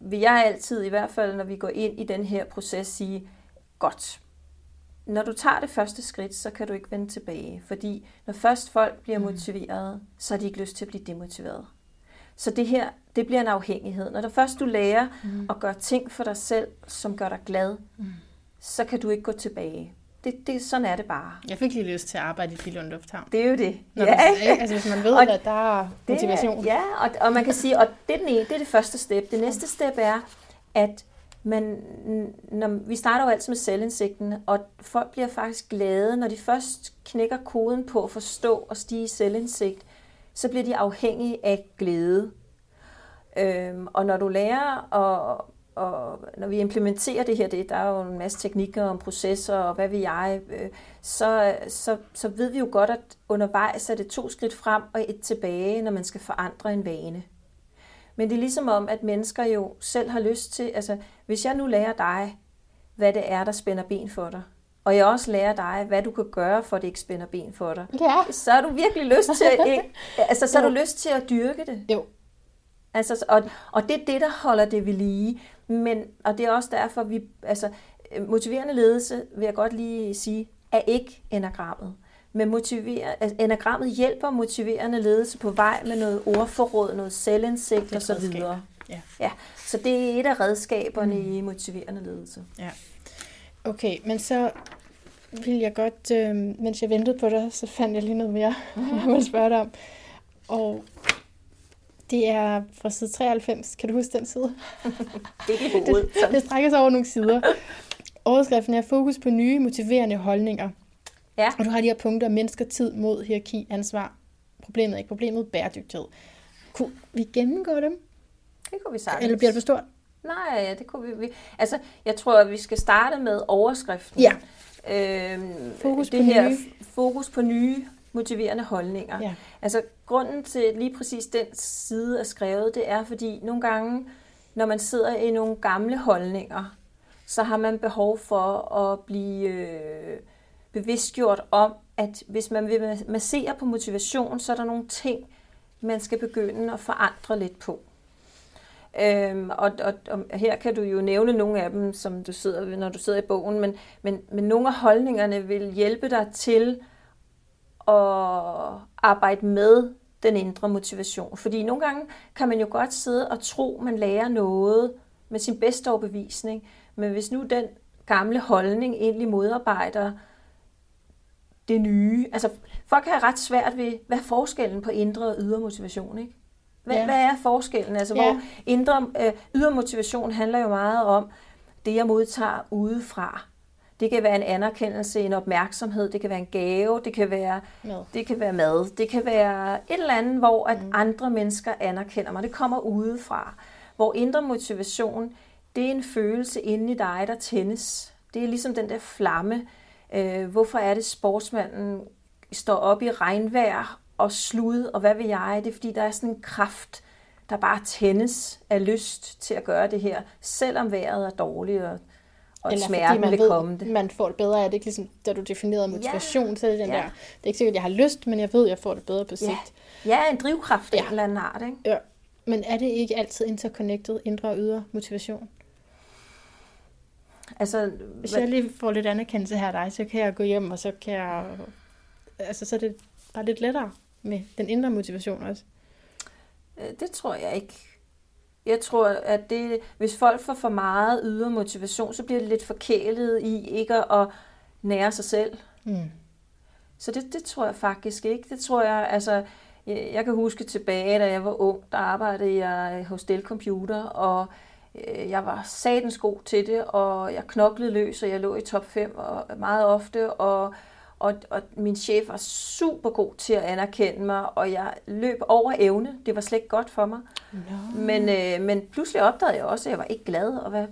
vil jeg altid, i hvert fald når vi går ind i den her proces, sige, godt, når du tager det første skridt, så kan du ikke vende tilbage. Fordi når først folk bliver motiveret, så har de ikke lyst til at blive demotiveret. Så det her, det bliver en afhængighed. Når først du lærer at gøre ting for dig selv, som gør dig glad, så kan du ikke gå tilbage. Sådan er det bare. Jeg fik lige lyst til at arbejde i Billund Lufthavn. Det er jo det. Altså hvis man ved, at der er motivation. Ja, og man kan sige, og det er den ene, det er det første step. Det næste step er, at vi starter jo altid med selvindsigten, og folk bliver faktisk glade, når de først knækker koden på at forstå og stige selvindsigt, så bliver de afhængige af glæde. Og når du lærer og når vi implementerer det her, der er jo en masse teknikker om processer og hvad ved jeg, så ved vi jo godt, at undervejs er det 2 skridt frem og 1 tilbage, når man skal forandre en vane. Men det er ligesom om, at mennesker jo selv har lyst til, altså hvis jeg nu lærer dig, hvad det er, der spænder ben for dig, og jeg også lærer dig, hvad du kan gøre, for at det ikke spænder ben for dig, så har du virkelig lyst til du lyst til at dyrke det. Jo. Altså, og det er det, der holder det ved lige. Men, og det er også derfor, vi, altså motiverende ledelse, vil jeg godt lige sige, er ikke enagrammet. Men enagrammet hjælper motiverende ledelse på vej med noget ordforråd, noget selvindsigt og så videre. Ja. Ja, så det er et af redskaberne i motiverende ledelse. Ja. Okay, men så vil jeg godt, mens jeg ventede på dig, så fandt jeg lige noget mere, jeg vil spørge dig om. Og det er fra side 93. Kan du huske den side? Det er hovedet. Det strækker sig over nogle sider. Overskriften er fokus på nye, motiverende holdninger. Ja. Og du har de her punkter, mennesker, tid, mod, hierarki, ansvar. Problemet, ikke problemet, bæredygtighed. Kunne vi gennemgå dem? Det kunne vi sagtens. Eller bliver det for stort? Nej, det kunne vi. Altså, jeg tror, at vi skal starte med overskriften. Ja. Fokus på nye, motiverende holdninger. Ja. Altså, grunden til lige præcis den side er skrevet, det er, fordi nogle gange, når man sidder i nogle gamle holdninger, så har man behov for at blive bevidstgjort om, at hvis man vil massere på motivation, så er der nogle ting, man skal begynde at forandre lidt på. Og her kan du jo nævne nogle af dem, som du sidder, når du sidder i bogen, men nogle af holdningerne vil hjælpe dig til og arbejde med den indre motivation. Fordi nogle gange kan man jo godt sidde og tro, man lærer noget med sin bedste overbevisning, men hvis nu den gamle holdning egentlig modarbejder det nye, altså folk har ret svært ved, hvad er forskellen på indre og ydre motivation, ikke? Hvad er forskellen? Altså hvor ydre motivation handler jo meget om det, jeg modtager udefra. Det kan være en anerkendelse, en opmærksomhed, det kan være en gave, det kan være mad, det kan være et eller andet, hvor at andre mennesker anerkender mig. Det kommer udefra. Hvor indre motivation, det er en følelse inde i dig, der tændes. Det er ligesom den der flamme. Hvorfor er det, sportsmanden står op i regnvejr og slud, og hvad ved jeg? Det er, fordi der er sådan en kraft, der bare tændes af lyst til at gøre det her, selvom vejret er dårligt og eller smerten man vil ved, komme det. Man får det bedre af det, ikke ligesom, da du definerede motivation, så er det den der, det er ikke sikkert, at jeg har lyst, men jeg ved, at jeg får det bedre på sigt. Ja, en drivkraft af en eller anden art, ikke? Ja. Men er det ikke altid interconnected, indre og ydre motivation? Altså, hvis jeg lige får lidt anerkendelse her af dig, så kan jeg gå hjem, og så kan jeg... Altså, så er det bare lidt lettere med den indre motivation også. Det tror jeg ikke. Jeg tror, at det, hvis folk får for meget ydre motivation, så bliver det lidt forkælet i ikke at nære sig selv. Mm. Så det tror jeg faktisk ikke. Det tror jeg, altså... Jeg kan huske tilbage, da jeg var ung, der arbejdede jeg hos Dell Computer, og jeg var satans god til det, og jeg knoklede løs, og jeg lå i top 5 og meget ofte, og min chef var super god til at anerkende mig, og jeg løb over evne. Det var slet ikke godt for mig. No. Men pludselig opdagede jeg også, at jeg var ikke glad, og hvad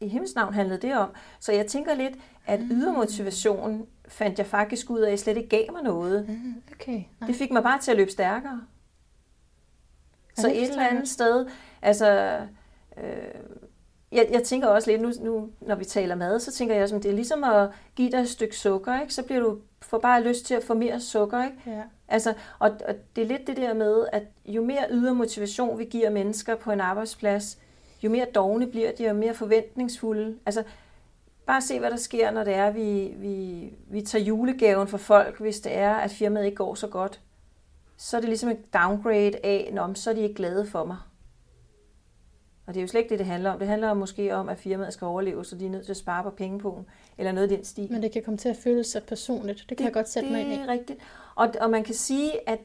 i himlens navn handlede det om? Så jeg tænker lidt, at ydermotivationen fandt jeg faktisk ud af, at jeg slet ikke gav mig noget. Okay. Det fik mig bare til at løbe stærkere. Så et eller andet sted, altså... Jeg tænker også lidt, nu når vi taler mad, så tænker jeg, at det er ligesom at give dig et stykke sukker, ikke? Så bliver du får bare lyst til at få mere sukker. Ikke? Ja. Altså, og det er lidt det der med, at jo mere ydre motivation vi giver mennesker på en arbejdsplads, jo mere dovne bliver de, og mere forventningsfulde. Altså, bare se, hvad der sker, når det er, vi tager julegaven fra folk, hvis det er, at firmaet ikke går så godt. Så er det ligesom et downgrade af, så er de ikke glade for mig. Og det er jo slet ikke det, det handler om. Det handler måske om, at firmaet skal overleve, så de er nødt til at spare på pengepunkten, eller noget i den stil. Men det kan komme til at føles så personligt. Det kan jeg godt sætte mig ind i. Det er rigtigt. Og man kan sige, at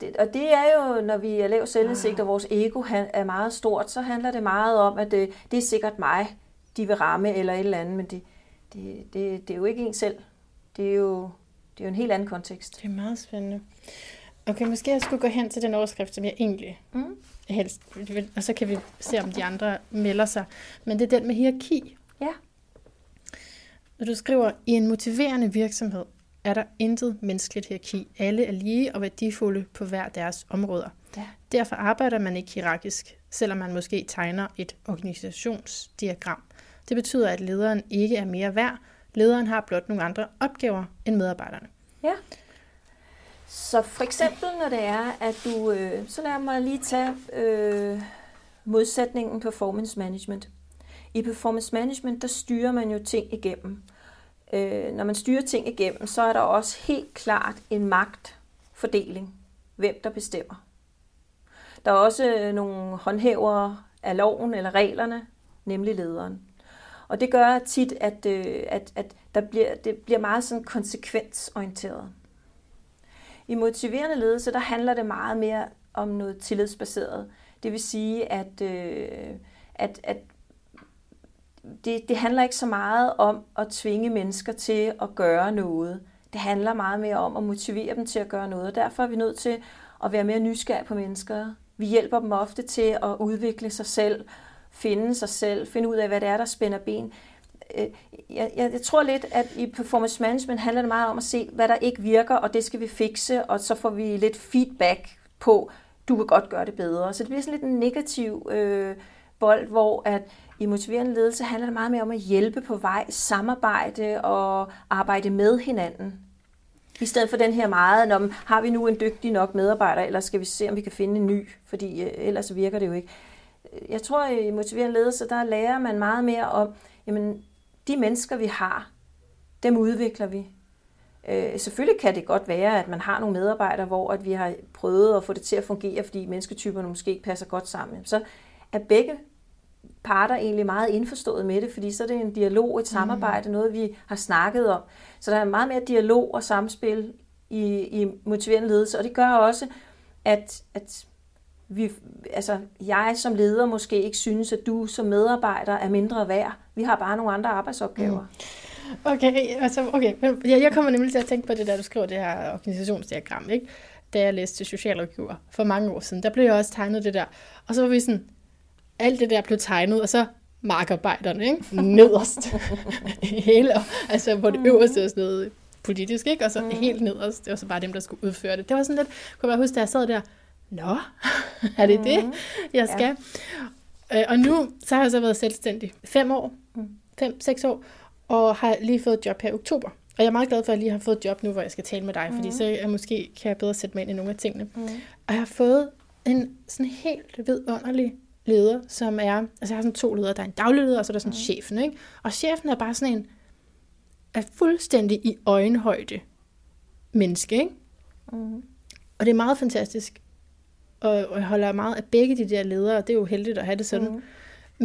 det er jo, når vi er lav selvindsigt, og vores ego er meget stort, så handler det meget om, at det er sikkert mig, de vil ramme eller et eller andet, men det er jo ikke en selv. Det er jo en helt anden kontekst. Det er meget spændende. Okay, måske jeg skulle gå hen til den overskrift, som jeg egentlig helst vil, og så kan vi se, om de andre melder sig. Men det er den med hierarki. Ja. Og du skriver, i en motiverende virksomhed er der intet menneskeligt hierarki. Alle er lige og værdifulde på hver deres områder. Ja. Derfor arbejder man ikke hierarkisk, selvom man måske tegner et organisationsdiagram. Det betyder, at lederen ikke er mere værd. Lederen har blot nogle andre opgaver end medarbejderne. Ja. Så for eksempel, når det er, at du... Så lad mig lige tage modsætningen performance management. I performance management, der styrer man jo ting igennem. Når man styrer ting igennem, så er der også helt klart en magtfordeling. Hvem der bestemmer. Der er også nogle håndhævere af loven eller reglerne, nemlig lederen. Og det gør tit, at det bliver meget sådan konsekvensorienteret. I motiverende ledelse, der handler det meget mere om noget tillidsbaseret. Det vil sige, at det handler ikke så meget om at tvinge mennesker til at gøre noget. Det handler meget mere om at motivere dem til at gøre noget. Derfor er vi nødt til at være mere nysgerrige på mennesker. Vi hjælper dem ofte til at udvikle sig selv, finde sig selv, finde ud af, hvad det er, der spænder ben. Jeg tror lidt, at i performance management handler det meget om at se, hvad der ikke virker, og det skal vi fikse, og så får vi lidt feedback på, du kan godt gøre det bedre. Så det bliver sådan lidt en negativ bold, hvor at i motiverende ledelse handler det meget mere om at hjælpe på vej, samarbejde og arbejde med hinanden. I stedet for den her meget, har vi nu en dygtig nok medarbejder, eller skal vi se, om vi kan finde en ny, fordi ellers virker det jo ikke. Jeg tror, at i motiverende ledelse, der lærer man meget mere om, jamen, de mennesker, vi har, dem udvikler vi. Selvfølgelig kan det godt være, at man har nogle medarbejdere, hvor at vi har prøvet at få det til at fungere, fordi mennesketyperne måske ikke passer godt sammen. Så er begge parter egentlig meget indforstået med det, fordi så er det en dialog, et samarbejde, noget vi har snakket om. Så der er meget mere dialog og samspil i motiverende ledelse, og det gør også, at jeg som leder måske ikke synes, at du som medarbejder er mindre værd. Vi har bare nogle andre arbejdsopgaver. Okay. Jeg kommer nemlig til at tænke på det, da du skriver det her organisationsdiagram, ikke? Da jeg læste til socialrådgiver for mange år siden, der blev jeg også tegnet det der. Og så var vi sådan, alt det der blev tegnet, og så markarbejderne, ikke? Nederst. Hele, altså på det øverste og sådan noget politisk, ikke? Og så helt nederst. Det var så bare dem, der skulle udføre det. Det var sådan lidt, kunne jeg bare huske, da jeg sad der, nå, er det det, jeg skal? Ja. Og nu så har jeg så været selvstændig 5-6 år, og har lige fået et job her i oktober. Og jeg er meget glad for, at jeg lige har fået et job nu, hvor jeg skal tale med dig, fordi så kan jeg bedre sætte mig ind i nogle af tingene. Og jeg har fået en sådan helt vidunderlig leder, som er, altså jeg har sådan to ledere, der er en daglig leder, og så er der sådan chefen, ikke? Og chefen er bare sådan en, er fuldstændig i øjenhøjde menneske, ikke? Mm. Og det er meget fantastisk, og jeg holder meget af begge de der ledere, og det er jo heldigt at have det sådan. Mm.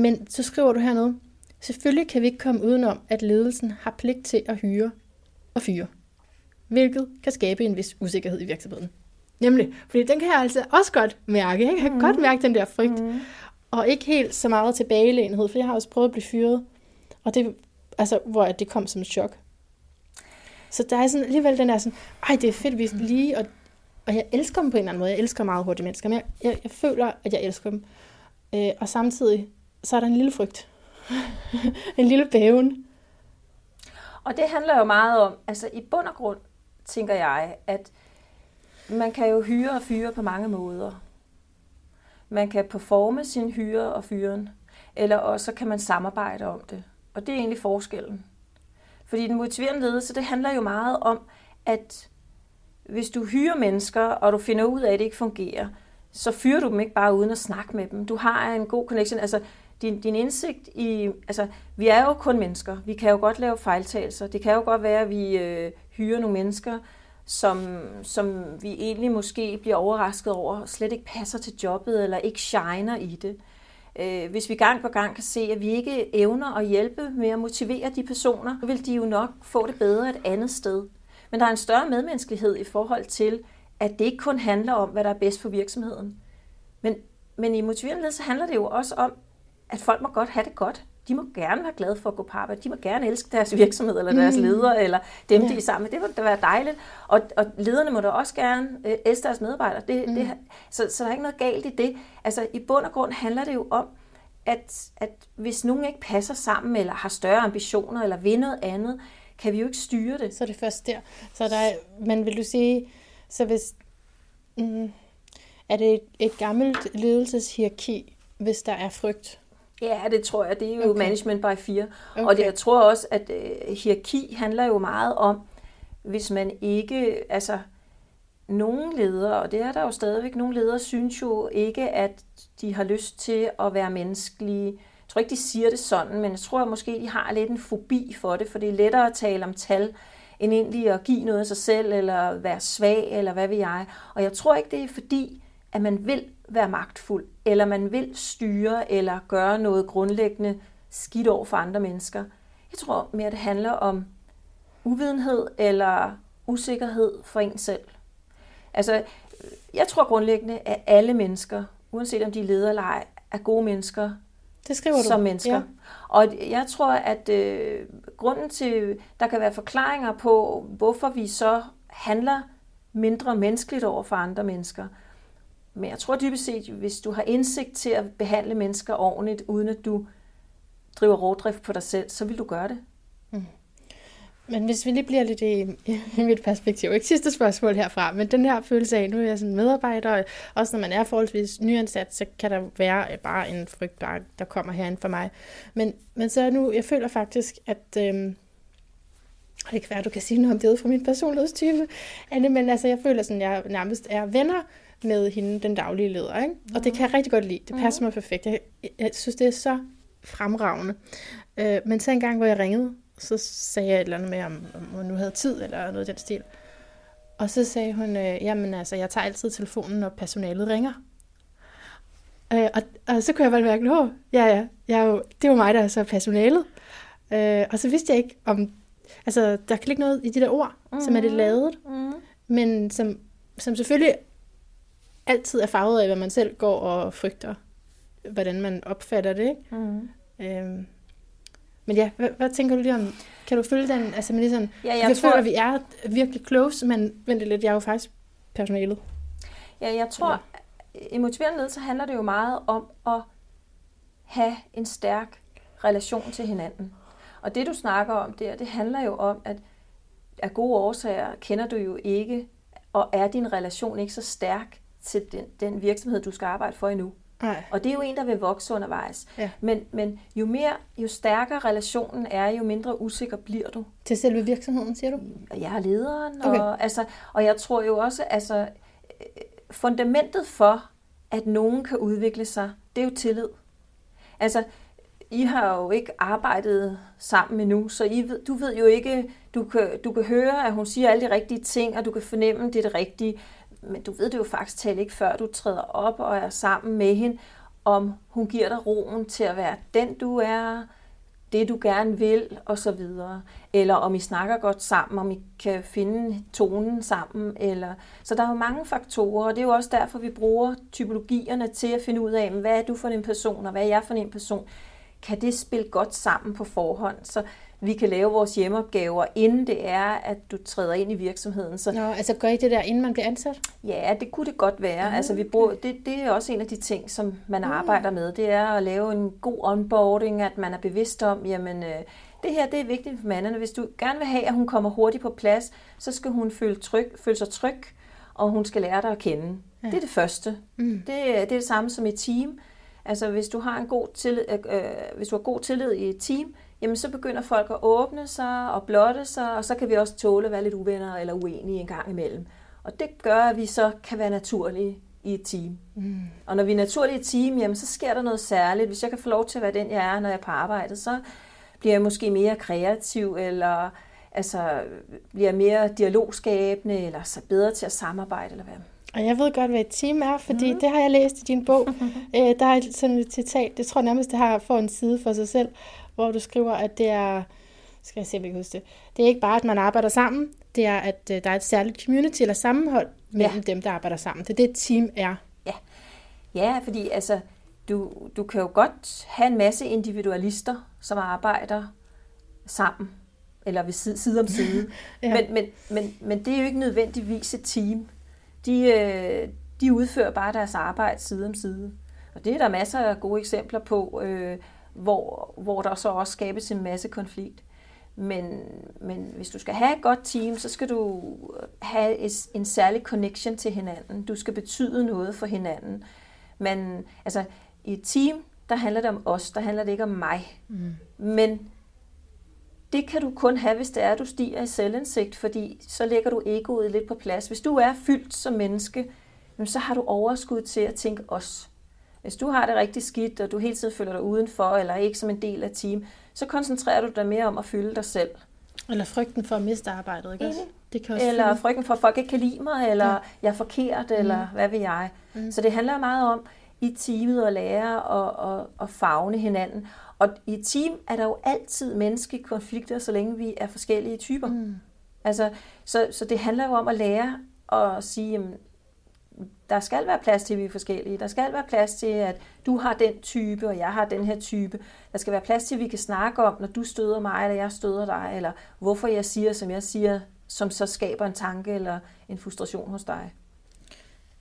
Men så skriver du hernede, selvfølgelig kan vi ikke komme udenom, at ledelsen har pligt til at hyre og fyre, hvilket kan skabe en vis usikkerhed i virksomheden. Nemlig, fordi den kan jeg altså også godt mærke, ikke? Jeg kan godt mærke den der frygt, og ikke helt så meget tilbagelænhed, for jeg har også prøvet at blive fyret, og det, altså, hvor det kom som et chok. Så der er sådan, alligevel den der sådan, ej, det er fedt, vi lige, og jeg elsker dem på en eller anden måde, jeg elsker meget hurtige mennesker, men jeg føler, at jeg elsker dem, og samtidig, så er der en lille frygt, en lille bæven. Og det handler jo meget om, altså i bund og grund, tænker jeg, at man kan jo hyre og fyre på mange måder. Man kan performe sin hyre og fyren, eller også kan man samarbejde om det. Og det er egentlig forskellen. Fordi den motiverende ledelse, det handler jo meget om, at hvis du hyrer mennesker, og du finder ud af, at det ikke fungerer, så fyrer du dem ikke bare uden at snakke med dem. Du har en god connection. Altså, din indsigt i... Altså, vi er jo kun mennesker. Vi kan jo godt lave fejltagelser. Det kan jo godt være, at vi hyrer nogle mennesker, som vi egentlig måske bliver overrasket over, slet ikke passer til jobbet, eller ikke shiner i det. Hvis vi gang på gang kan se, at vi ikke evner at hjælpe med at motivere de personer, så vil de jo nok få det bedre et andet sted. Men der er en større medmenneskelighed i forhold til, at det ikke kun handler om, hvad der er bedst for virksomheden. Men i motiverende ledelse handler det jo også om, at folk må godt have det godt. De må gerne være glade for at gå på arbejde. De må gerne elske deres virksomhed, eller deres ledere, eller dem, de er sammen med. Det må da være dejligt. Og lederne må da også gerne elske deres medarbejdere. Så der er ikke noget galt i det. Altså, i bund og grund handler det jo om, at hvis nogen ikke passer sammen, eller har større ambitioner, eller vil noget andet, kan vi jo ikke styre det. Så er det først der. Men vil du sige, så hvis... er det et gammelt ledelseshierarki, hvis der er frygt? Ja, det tror jeg. Det er jo management by fear. Okay. Og det, jeg tror også, at hierarki handler jo meget om, hvis man ikke, altså nogle ledere, og det er der jo stadigvæk, nogle ledere synes jo ikke, at de har lyst til at være menneskelige. Jeg tror ikke, de siger det sådan, men jeg tror at måske, de har lidt en fobi for det, for det er lettere at tale om tal, end egentlig at give noget af sig selv, eller være svag, eller hvad ved jeg. Og jeg tror ikke, det er fordi, at man vil være magtfuld, eller man vil styre, eller gøre noget grundlæggende skidt over for andre mennesker. Jeg tror mere, det handler om uvidenhed eller usikkerhed for en selv. Altså, jeg tror grundlæggende, at alle mennesker, uanset om de er ledere eller ej, er gode mennesker. Det skriver du. Som mennesker. Ja. Og jeg tror, at grunden til, der kan være forklaringer på, hvorfor vi så handler mindre menneskeligt over for andre mennesker. Men jeg tror dybest set, hvis du har indsigt til at behandle mennesker ordentligt, uden at du driver rovdrift på dig selv, så vil du gøre det. Mm. Men hvis vi lige bliver lidt i mit perspektiv, ikke sidste spørgsmål herfra, men den her følelse af, nu er jeg sådan medarbejder, og også når man er forholdsvis nyansat, så kan der være bare en frygt, der kommer herinde for mig. Men så nu, jeg føler faktisk, at... og det kan være, du kan sige noget om det fra min personlighedstype, Anne, men altså, jeg føler sådan, jeg nærmest er venner med hende, den daglige leder, ikke? Og det kan jeg rigtig godt lide. Det passer mig perfekt. Jeg synes, det er så fremragende. Men så en gang, hvor jeg ringede, så sagde jeg et eller andet med, om hun nu havde tid, eller noget af den stil. Og så sagde hun, jamen altså, jeg tager altid telefonen, når personalet ringer. Og så kunne jeg bare mærke, det er jo mig, der er så personalet. Og så vidste jeg ikke, om... Altså, der kan ligge noget i de der ord, som er det ladet, men som selvfølgelig... altid er farvet af, hvad man selv går og frygter. Hvordan man opfatter det, ikke? Men ja, hvad tænker du lige om? Kan du føle den? Altså, man ligesom, jeg føler, at vi er virkelig close, men vent lidt, jeg er jo faktisk personalet. Ja, jeg tror, i motiverende ledelse handler det jo meget om at have en stærk relation til hinanden. Og det, du snakker om der, det handler jo om, at af gode årsager kender du jo ikke, og er din relation ikke så stærk, til den virksomhed, du skal arbejde for endnu. Ej. Og det er jo en, der vil vokse undervejs. Ja. Men jo mere, jo stærkere relationen er, jo mindre usikker bliver du. Til selve virksomheden, siger du? Jeg er lederen, og jeg tror jo også, fundamentet for, at nogen kan udvikle sig, det er jo tillid. Altså, I har jo ikke arbejdet sammen endnu, så du ved jo ikke, du kan høre, at hun siger alle de rigtige ting, og du kan fornemme, det er det rigtige. Men du ved det jo faktisk ikke, før du træder op og er sammen med hende, om hun giver dig roen til at være den, du er, det du gerne vil, og så videre. Eller om I snakker godt sammen, om I kan finde tonen sammen. Eller... Så der er jo mange faktorer, og det er jo også derfor, vi bruger typologierne til at finde ud af, hvad er du for en person, og hvad er jeg for en person. Kan det spille godt sammen på forhånd, så vi kan lave vores hjemmeopgaver, inden det er, at du træder ind i virksomheden. Så... Nå, altså gør I det der, inden man bliver ansat? Ja, det kunne det godt være. Altså, det er også en af de ting, som man arbejder med. Det er at lave en god onboarding, at man er bevidst om, jamen det her det er vigtigt for manderne. Hvis du gerne vil have, at hun kommer hurtigt på plads, så skal hun føle sig tryg, og hun skal lære dig at kende. Ja. Det er det første. Mm. Det er det samme som et team. Altså, hvis du har en god tillid, hvis du har god tillid i et team, jamen så begynder folk at åbne sig og blotte sig, og så kan vi også tåle at være lidt uvenner eller uenige en gang imellem. Og det gør, at vi så kan være naturlige i et team. Mm. Og når vi er naturlige i et team, jamen så sker der noget særligt. Hvis jeg kan få lov til at være den, jeg er, når jeg er på arbejde, så bliver jeg måske mere kreativ, eller altså, bliver mere dialogskabende, eller så bedre til at samarbejde, eller hvad. Og jeg ved godt, hvad et team er, fordi det har jeg læst i din bog. Der er sådan et citat, det tror jeg nærmest, det har for en side for sig selv, hvor du skriver, at det er, skal jeg se, om jeg kan huske det, det er ikke bare, at man arbejder sammen, det er, at der er et særligt community eller sammenhold mellem dem, der arbejder sammen. Det er det, team er. Ja, ja, fordi altså, du kan jo godt have en masse individualister, som arbejder sammen, eller ved side om side. Ja. Men det er jo ikke nødvendigvis et team. De udfører bare deres arbejde side om side. Og det er der masser af gode eksempler på, hvor der så også skabes en masse konflikt. Men hvis du skal have et godt team, så skal du have en særlig connection til hinanden. Du skal betyde noget for hinanden. Men altså, i et team, der handler det om os, der handler det ikke om mig. Mm. Men det kan du kun have, hvis det er, at du stiger i selvindsigt, fordi så lægger du egoet lidt på plads. Hvis du er fyldt som menneske, så har du overskud til at tænke os. Hvis du har det rigtig skidt, og du hele tiden føler dig udenfor, eller ikke som en del af team, så koncentrerer du dig mere om at fylde dig selv. Eller frygten for at miste arbejdet, ikke også? Det kan også eller frygten for, at folk ikke kan lide mig, eller jeg er forkert, eller hvad ved jeg. Mm. Så det handler meget om i teamet at lære og favne hinanden. Og i et team er der jo altid menneskekonflikter, så længe vi er forskellige typer. Mm. Altså, så det handler jo om at lære at sige, jamen, der skal være plads til, at vi er forskellige. Der skal være plads til, at du har den type, og jeg har den her type. Der skal være plads til, at vi kan snakke om, når du støder mig, eller jeg støder dig, eller hvorfor jeg siger, som jeg siger, som så skaber en tanke eller en frustration hos dig.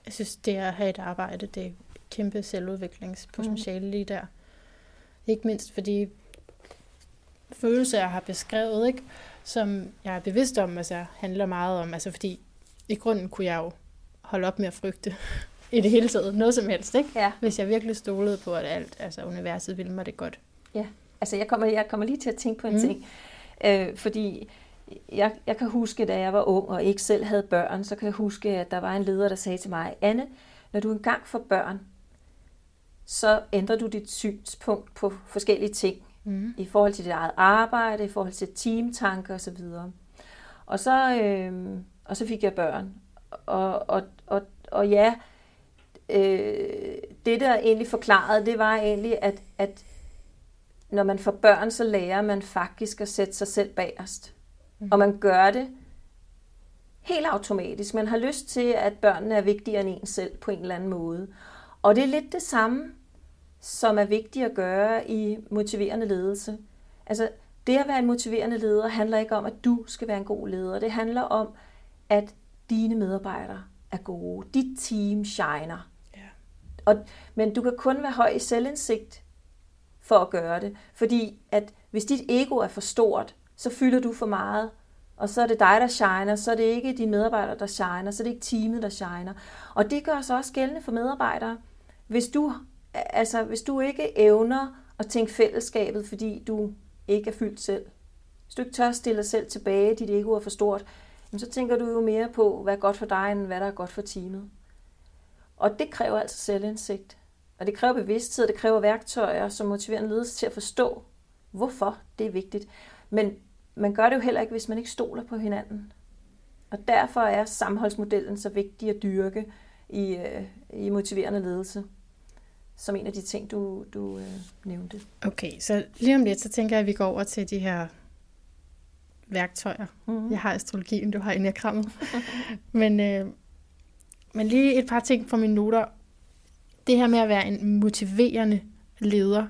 Jeg synes, det at have et arbejde, det er kæmpe selvudviklingspotentiale lige der. Ikke mindst fordi følelser, jeg har beskrevet, ikke, som jeg er bevidst om, altså handler meget om, altså fordi i grunden kunne jeg jo holde op med at frygte i det hele taget, noget som helst, ikke? Ja. Hvis jeg virkelig stolede på, at alt, altså universet ville mig det godt. Ja, altså jeg kommer lige til at tænke på en ting, fordi jeg kan huske, da jeg var ung og ikke selv havde børn, så kan jeg huske, at der var en leder, der sagde til mig, Anne, når du engang får børn, så ændrer du dit synspunkt på forskellige ting i forhold til dit eget arbejde, i forhold til teamtanker osv. Og så fik jeg børn. Og ja, det der egentlig forklarede, det var egentlig, at når man får børn, så lærer man faktisk at sætte sig selv bagerst. Mm. Og man gør det helt automatisk. Man har lyst til, at børnene er vigtigere end en selv på en eller anden måde. Og det er lidt det samme, som er vigtigt at gøre i motiverende ledelse. Altså, det at være en motiverende leder handler ikke om, at du skal være en god leder. Det handler om, at dine medarbejdere er gode. Dit team shiner. Ja. Men du kan kun være høj i selvindsigt for at gøre det. Fordi at hvis dit ego er for stort, så fylder du for meget. Og så er det dig, der shiner, så er det ikke dine medarbejdere, der shiner, så er det ikke teamet, der shiner. Og det gør så også gældende for medarbejdere. Hvis du ikke evner at tænke fællesskabet, fordi du ikke er fyldt selv. Hvis du ikke tør stille dig selv tilbage, dit ego er for stort, så tænker du jo mere på, hvad er godt for dig, end hvad der er godt for teamet. Og det kræver altså selvindsigt. Og det kræver bevidsthed, og det kræver værktøjer, som motiverer en ledelse til at forstå, hvorfor det er vigtigt. Men man gør det jo heller ikke, hvis man ikke stoler på hinanden. Og derfor er sammenholdsmodellen så vigtig at dyrke i motiverende ledelse, som en af de ting, du nævnte. Okay, så lige om lidt, så tænker jeg, at vi går over til de her værktøjer. Mm-hmm. Jeg har astrologien, du har enneagrammet. men lige et par ting fra mine noter. Det her med at være en motiverende leder.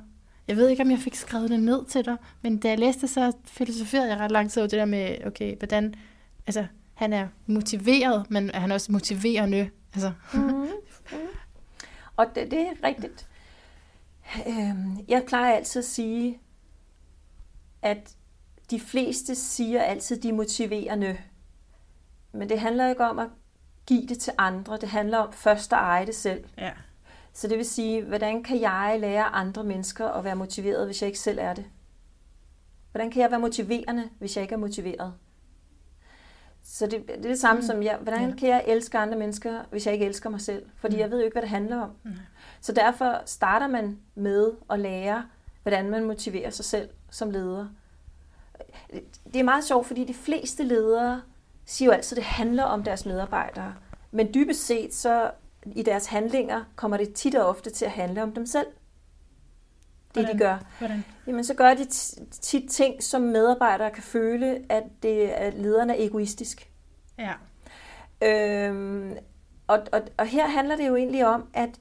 Jeg ved ikke, om jeg fik skrevet det ned til dig, men da jeg læste, så filosoferede jeg ret lang tid over det der med, okay, hvordan, altså, han er motiveret, men er han også motiverende? Altså. Mm-hmm. Og det er rigtigt. Jeg plejer altid at sige, at de fleste siger altid, de er motiverende. Men det handler ikke om at give det til andre. Det handler om først at eje det selv. Ja. Så det vil sige, hvordan kan jeg lære andre mennesker at være motiveret, hvis jeg ikke selv er det? Hvordan kan jeg være motiverende, hvis jeg ikke er motiveret? Så det er det samme som, hvordan kan jeg elske andre mennesker, hvis jeg ikke elsker mig selv? Fordi jeg ved jo ikke, hvad det handler om. Mm. Så derfor starter man med at lære, hvordan man motiverer sig selv som leder. Det er meget sjovt, fordi de fleste ledere siger jo altid, at det handler om deres medarbejdere. Men dybest set, så i deres handlinger, kommer det tit og ofte til at handle om dem selv. Hvordan? De gør. Hvordan? Jamen, så gør de tit ting, som medarbejdere kan føle, at lederen er egoistisk. Ja. Og her handler det jo egentlig om, at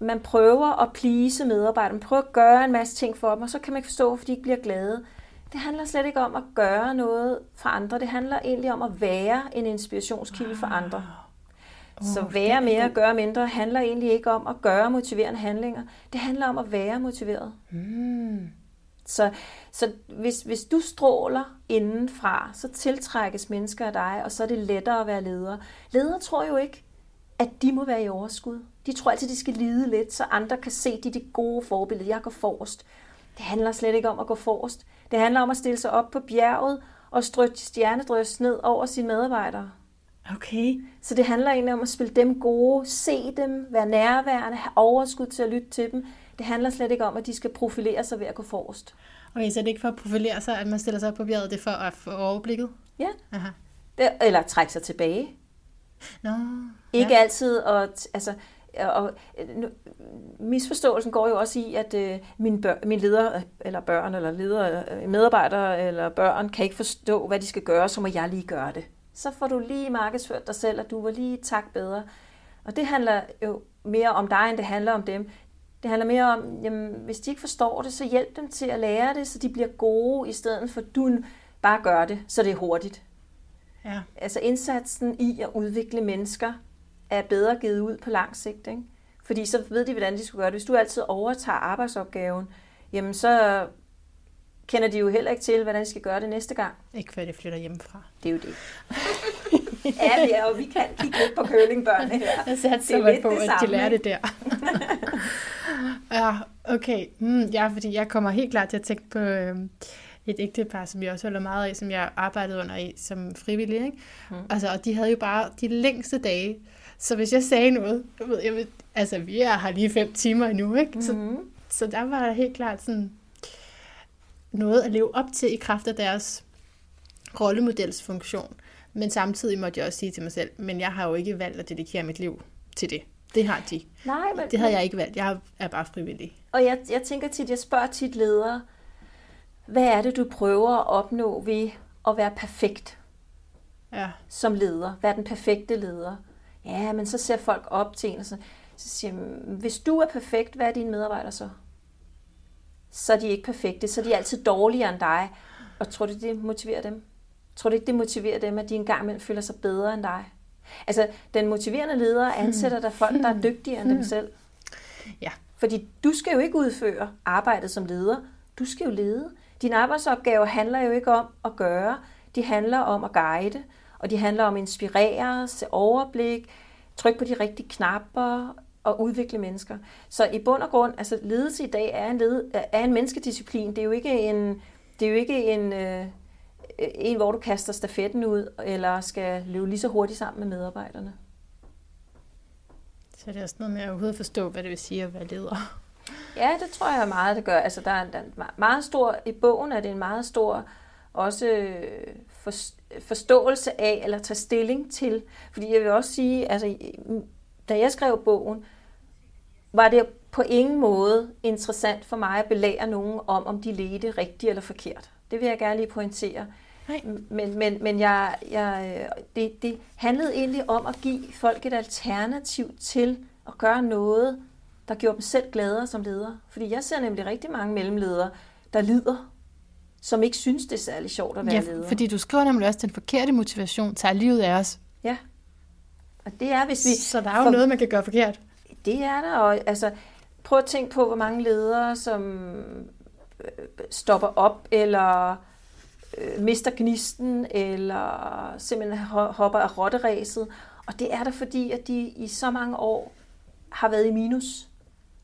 man prøver at please medarbejderne, prøver at gøre en masse ting for dem, og så kan man ikke forstå, fordi de ikke bliver glade. Det handler slet ikke om at gøre noget for andre. Det handler egentlig om at være en inspirationskilde for andre. Så være mere og gøre mindre handler egentlig ikke om at gøre motiverende handlinger. Det handler om at være motiveret. Mm. Så hvis du stråler indenfra, så tiltrækkes mennesker af dig, og så er det lettere at være leder. Ledere tror jo ikke, at de må være i overskud. De tror altid, de skal lide lidt, så andre kan se, de er det gode forbillede. Jeg går forrest. Det handler slet ikke om at gå forrest. Det handler om at stille sig op på bjerget og strøtte stjernedrys ned over sine medarbejdere. Okay. Så det handler egentlig om at spille dem gode, se dem, være nærværende, have overskud til at lytte til dem. Det handler slet ikke om, at de skal profilere sig ved at gå forrest. Okay, så det er ikke for at profilere sig, at man stiller sig op på bjerget, det er for at få overblikket? Ja. Aha. Eller trække sig tilbage. Nå. Ikke altid at... Altså, og misforståelsen går jo også i, at medarbejdere eller børn kan ikke forstå, hvad de skal gøre, så må jeg lige gøre det. Så får du lige markedsført dig selv, og du var lige tak bedre. Og det handler jo mere om dig, end det handler om dem. Det handler mere om, jamen, hvis de ikke forstår det, så hjælp dem til at lære det, så de bliver gode, i stedet for du bare gør det, så det er hurtigt. Ja. Altså indsatsen i at udvikle mennesker er bedre givet ud på lang sigt, ikke? Fordi så ved de, hvordan de skulle gøre det. Hvis du altid overtager arbejdsopgaven, jamen så kender de jo heller ikke til, hvordan de skal gøre det næste gang. Ikke før de flytter hjemmefra. Det er jo det. Vi kan kigge lidt på curlingbørnene her. Jeg satte så meget på, at de lærer det der. Okay. Ja, fordi jeg kommer helt klart til at tænke på et ægtepar, som jeg også holder meget af, som jeg arbejdede under i som frivillig. Ikke? Mm. Altså, og de havde jo bare de længste dage. Så hvis jeg sagde noget, vi har lige 5 timer endnu, ikke? Så der var helt klart sådan noget at leve op til i kraft af deres rollemodelsfunktion. Men samtidig måtte jeg også sige til mig selv, men jeg har jo ikke valgt at dedikere mit liv til det. Det har de. Nej, men det havde jeg ikke valgt. Jeg er bare frivillig. Og jeg tænker tit, jeg spørger tit ledere, hvad er det, du prøver at opnå ved at være perfekt som leder? Hvad er den perfekte leder? Ja, men så ser folk op til en, og så siger hvis du er perfekt, hvad er dine medarbejdere så? Så er de ikke perfekte, så er de altid dårligere end dig. Og tror du, det motiverer dem? Tror du ikke, det motiverer dem, at de engang imellem føler sig bedre end dig? Altså, den motiverende leder ansætter der folk, der er dygtigere end dem selv. Ja. Fordi du skal jo ikke udføre arbejdet som leder. Du skal jo lede. Din arbejdsopgave handler jo ikke om at gøre. De handler om at guide, og de handler om at inspirere, se overblik, trykke på de rigtige knapper og udvikle mennesker. Så i bund og grund, altså ledelse i dag er en menneskedisciplin. Det er jo ikke en, hvor du kaster stafetten ud, eller skal løbe lige så hurtigt sammen med medarbejderne. Så det er også noget med at overhovedet forstå, hvad det vil sige at være leder. Ja, det tror jeg meget, det gør. Altså, der er en meget stor, i bogen er det en meget stor også forståelse af, eller tage stilling til. Fordi jeg vil også sige, altså, da jeg skrev bogen, var det på ingen måde interessant for mig at belære nogen om de ledte rigtigt eller forkert. Det vil jeg gerne lige pointere. Men det handlede egentlig om at give folk et alternativ til at gøre noget, der gjorde dem selv gladere som ledere. Fordi jeg ser nemlig rigtig mange mellemledere, der lider, som ikke synes, det er særlig sjovt at være leder. Fordi du skriver nemlig også, den forkerte motivation tager livet af os. Ja, og det er, hvis vi... Så der er jo noget, man kan gøre forkert. Det er der, og altså, prøv at tænke på, hvor mange ledere, som stopper op, eller mister gnisten, eller simpelthen hopper af rotteræset. Og det er der, fordi at de i så mange år har været i minus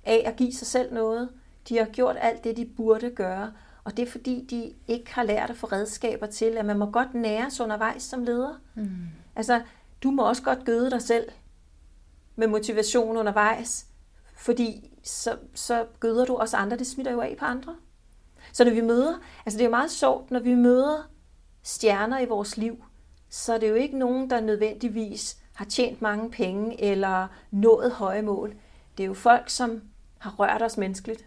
af at give sig selv noget. De har gjort alt det, de burde gøre, og det er fordi, de ikke har lært at få redskaber til, at man må godt næres undervejs som leder. Mm. Altså, du må også godt gøde dig selv med motivation undervejs, fordi så gøder du også andre, det smitter jo af på andre. Så når vi møder, altså det er jo meget sjovt, når vi møder stjerner i vores liv, så er det jo ikke nogen, der nødvendigvis har tjent mange penge eller nået høje mål. Det er jo folk, som har rørt os menneskeligt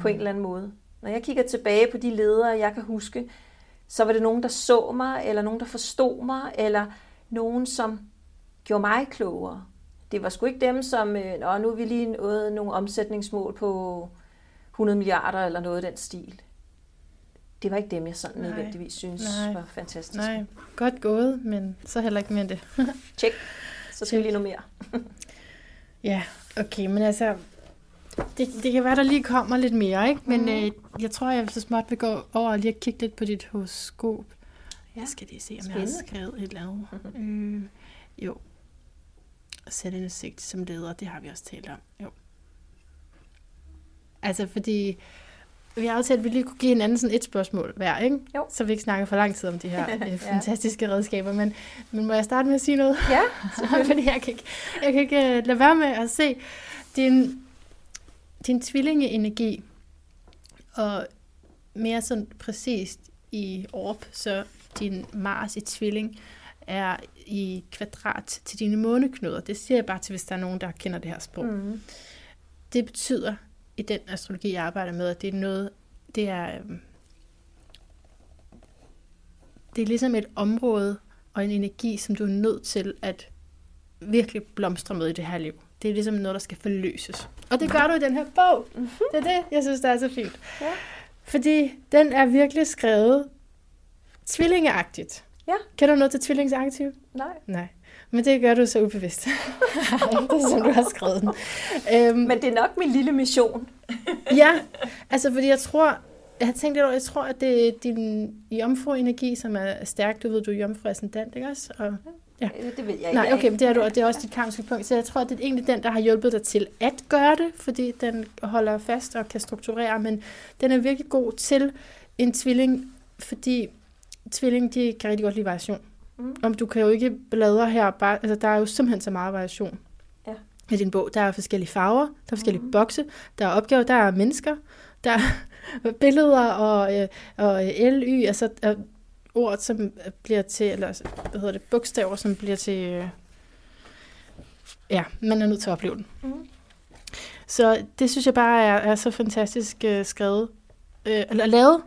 på en eller anden måde. Når jeg kigger tilbage på de ledere, jeg kan huske, så var det nogen, der så mig, eller nogen, der forstod mig, eller nogen, som gjorde mig klogere. Det var sgu ikke dem, som, nu er vi lige nået nogle omsætningsmål på 100 milliarder eller noget af den stil. Det var ikke dem, jeg sådan nødvendigvis synes var fantastisk. Nej, godt gået, men så heller ikke mere det. Tjek, så skal vi lige noget mere. Ja, okay, men altså, det kan være, der lige kommer lidt mere, ikke? Men jeg tror, jeg så småt vil gå over og lige kigge lidt på dit horoskop. Ja. Jeg skal lige se, om jeg har skrevet et eller andet. Mm-hmm. Jo. Selvindsigt som leder, det har vi også talt om. Jo. Altså, fordi vi har aftalt, at vi lige kunne give hinanden sådan et spørgsmål hver, ikke? Jo. Så vi ikke snakker for lang tid om de her fantastiske redskaber. Men må jeg starte med at sige noget? Ja, selvfølgelig. Fordi jeg kan ikke lade være med at se din tvillingeenergi, og mere sådan præcist i orb, så din Mars i tvilling er i kvadrat til dine måneknuder. Det siger jeg bare til, hvis der er nogen, der kender det her sprog. Mm. Det betyder, i den astrologi, jeg arbejder med, at det er noget, det er ligesom et område og en energi, som du er nødt til at virkelig blomstre med i det her liv. Det er ligesom noget, der skal forløses. Og det gør du i den her bog. Mm-hmm. Det er det, jeg synes, der er så fint. Ja. Fordi den er virkelig skrevet tvillingeagtigt. Ja. Kender du noget til tvillingsenergi? Nej. Men det gør du så ubevidst. Det er som du har skrevet den. Men det er nok min lille mission. Ja, altså fordi jeg tror, at det er din jomfruenergi, som er stærk. Du ved, du er jomfruascendant, ikke også? Og, ja. Det ved jeg ikke. Nej, okay, men det er du, og det er også dit karmiske punkt. Så jeg tror, at det er egentlig den, der har hjulpet dig til at gøre det, fordi den holder fast og kan strukturere, men den er virkelig god til en tvilling, fordi tvilling, de kan rigtig godt lide variation. Mm. Om du kan jo ikke bladre her, bare, altså der er jo simpelthen så meget variation i din bog. Der er forskellige farver, der er forskellige bokse, der er opgaver, der er mennesker, der er billeder og ly, altså ord, som bliver til, eller hvad hedder det, bogstaver, som bliver til, man er nødt til at opleve den. Mm. Så det synes jeg bare er så fantastisk skrevet, eller lavet,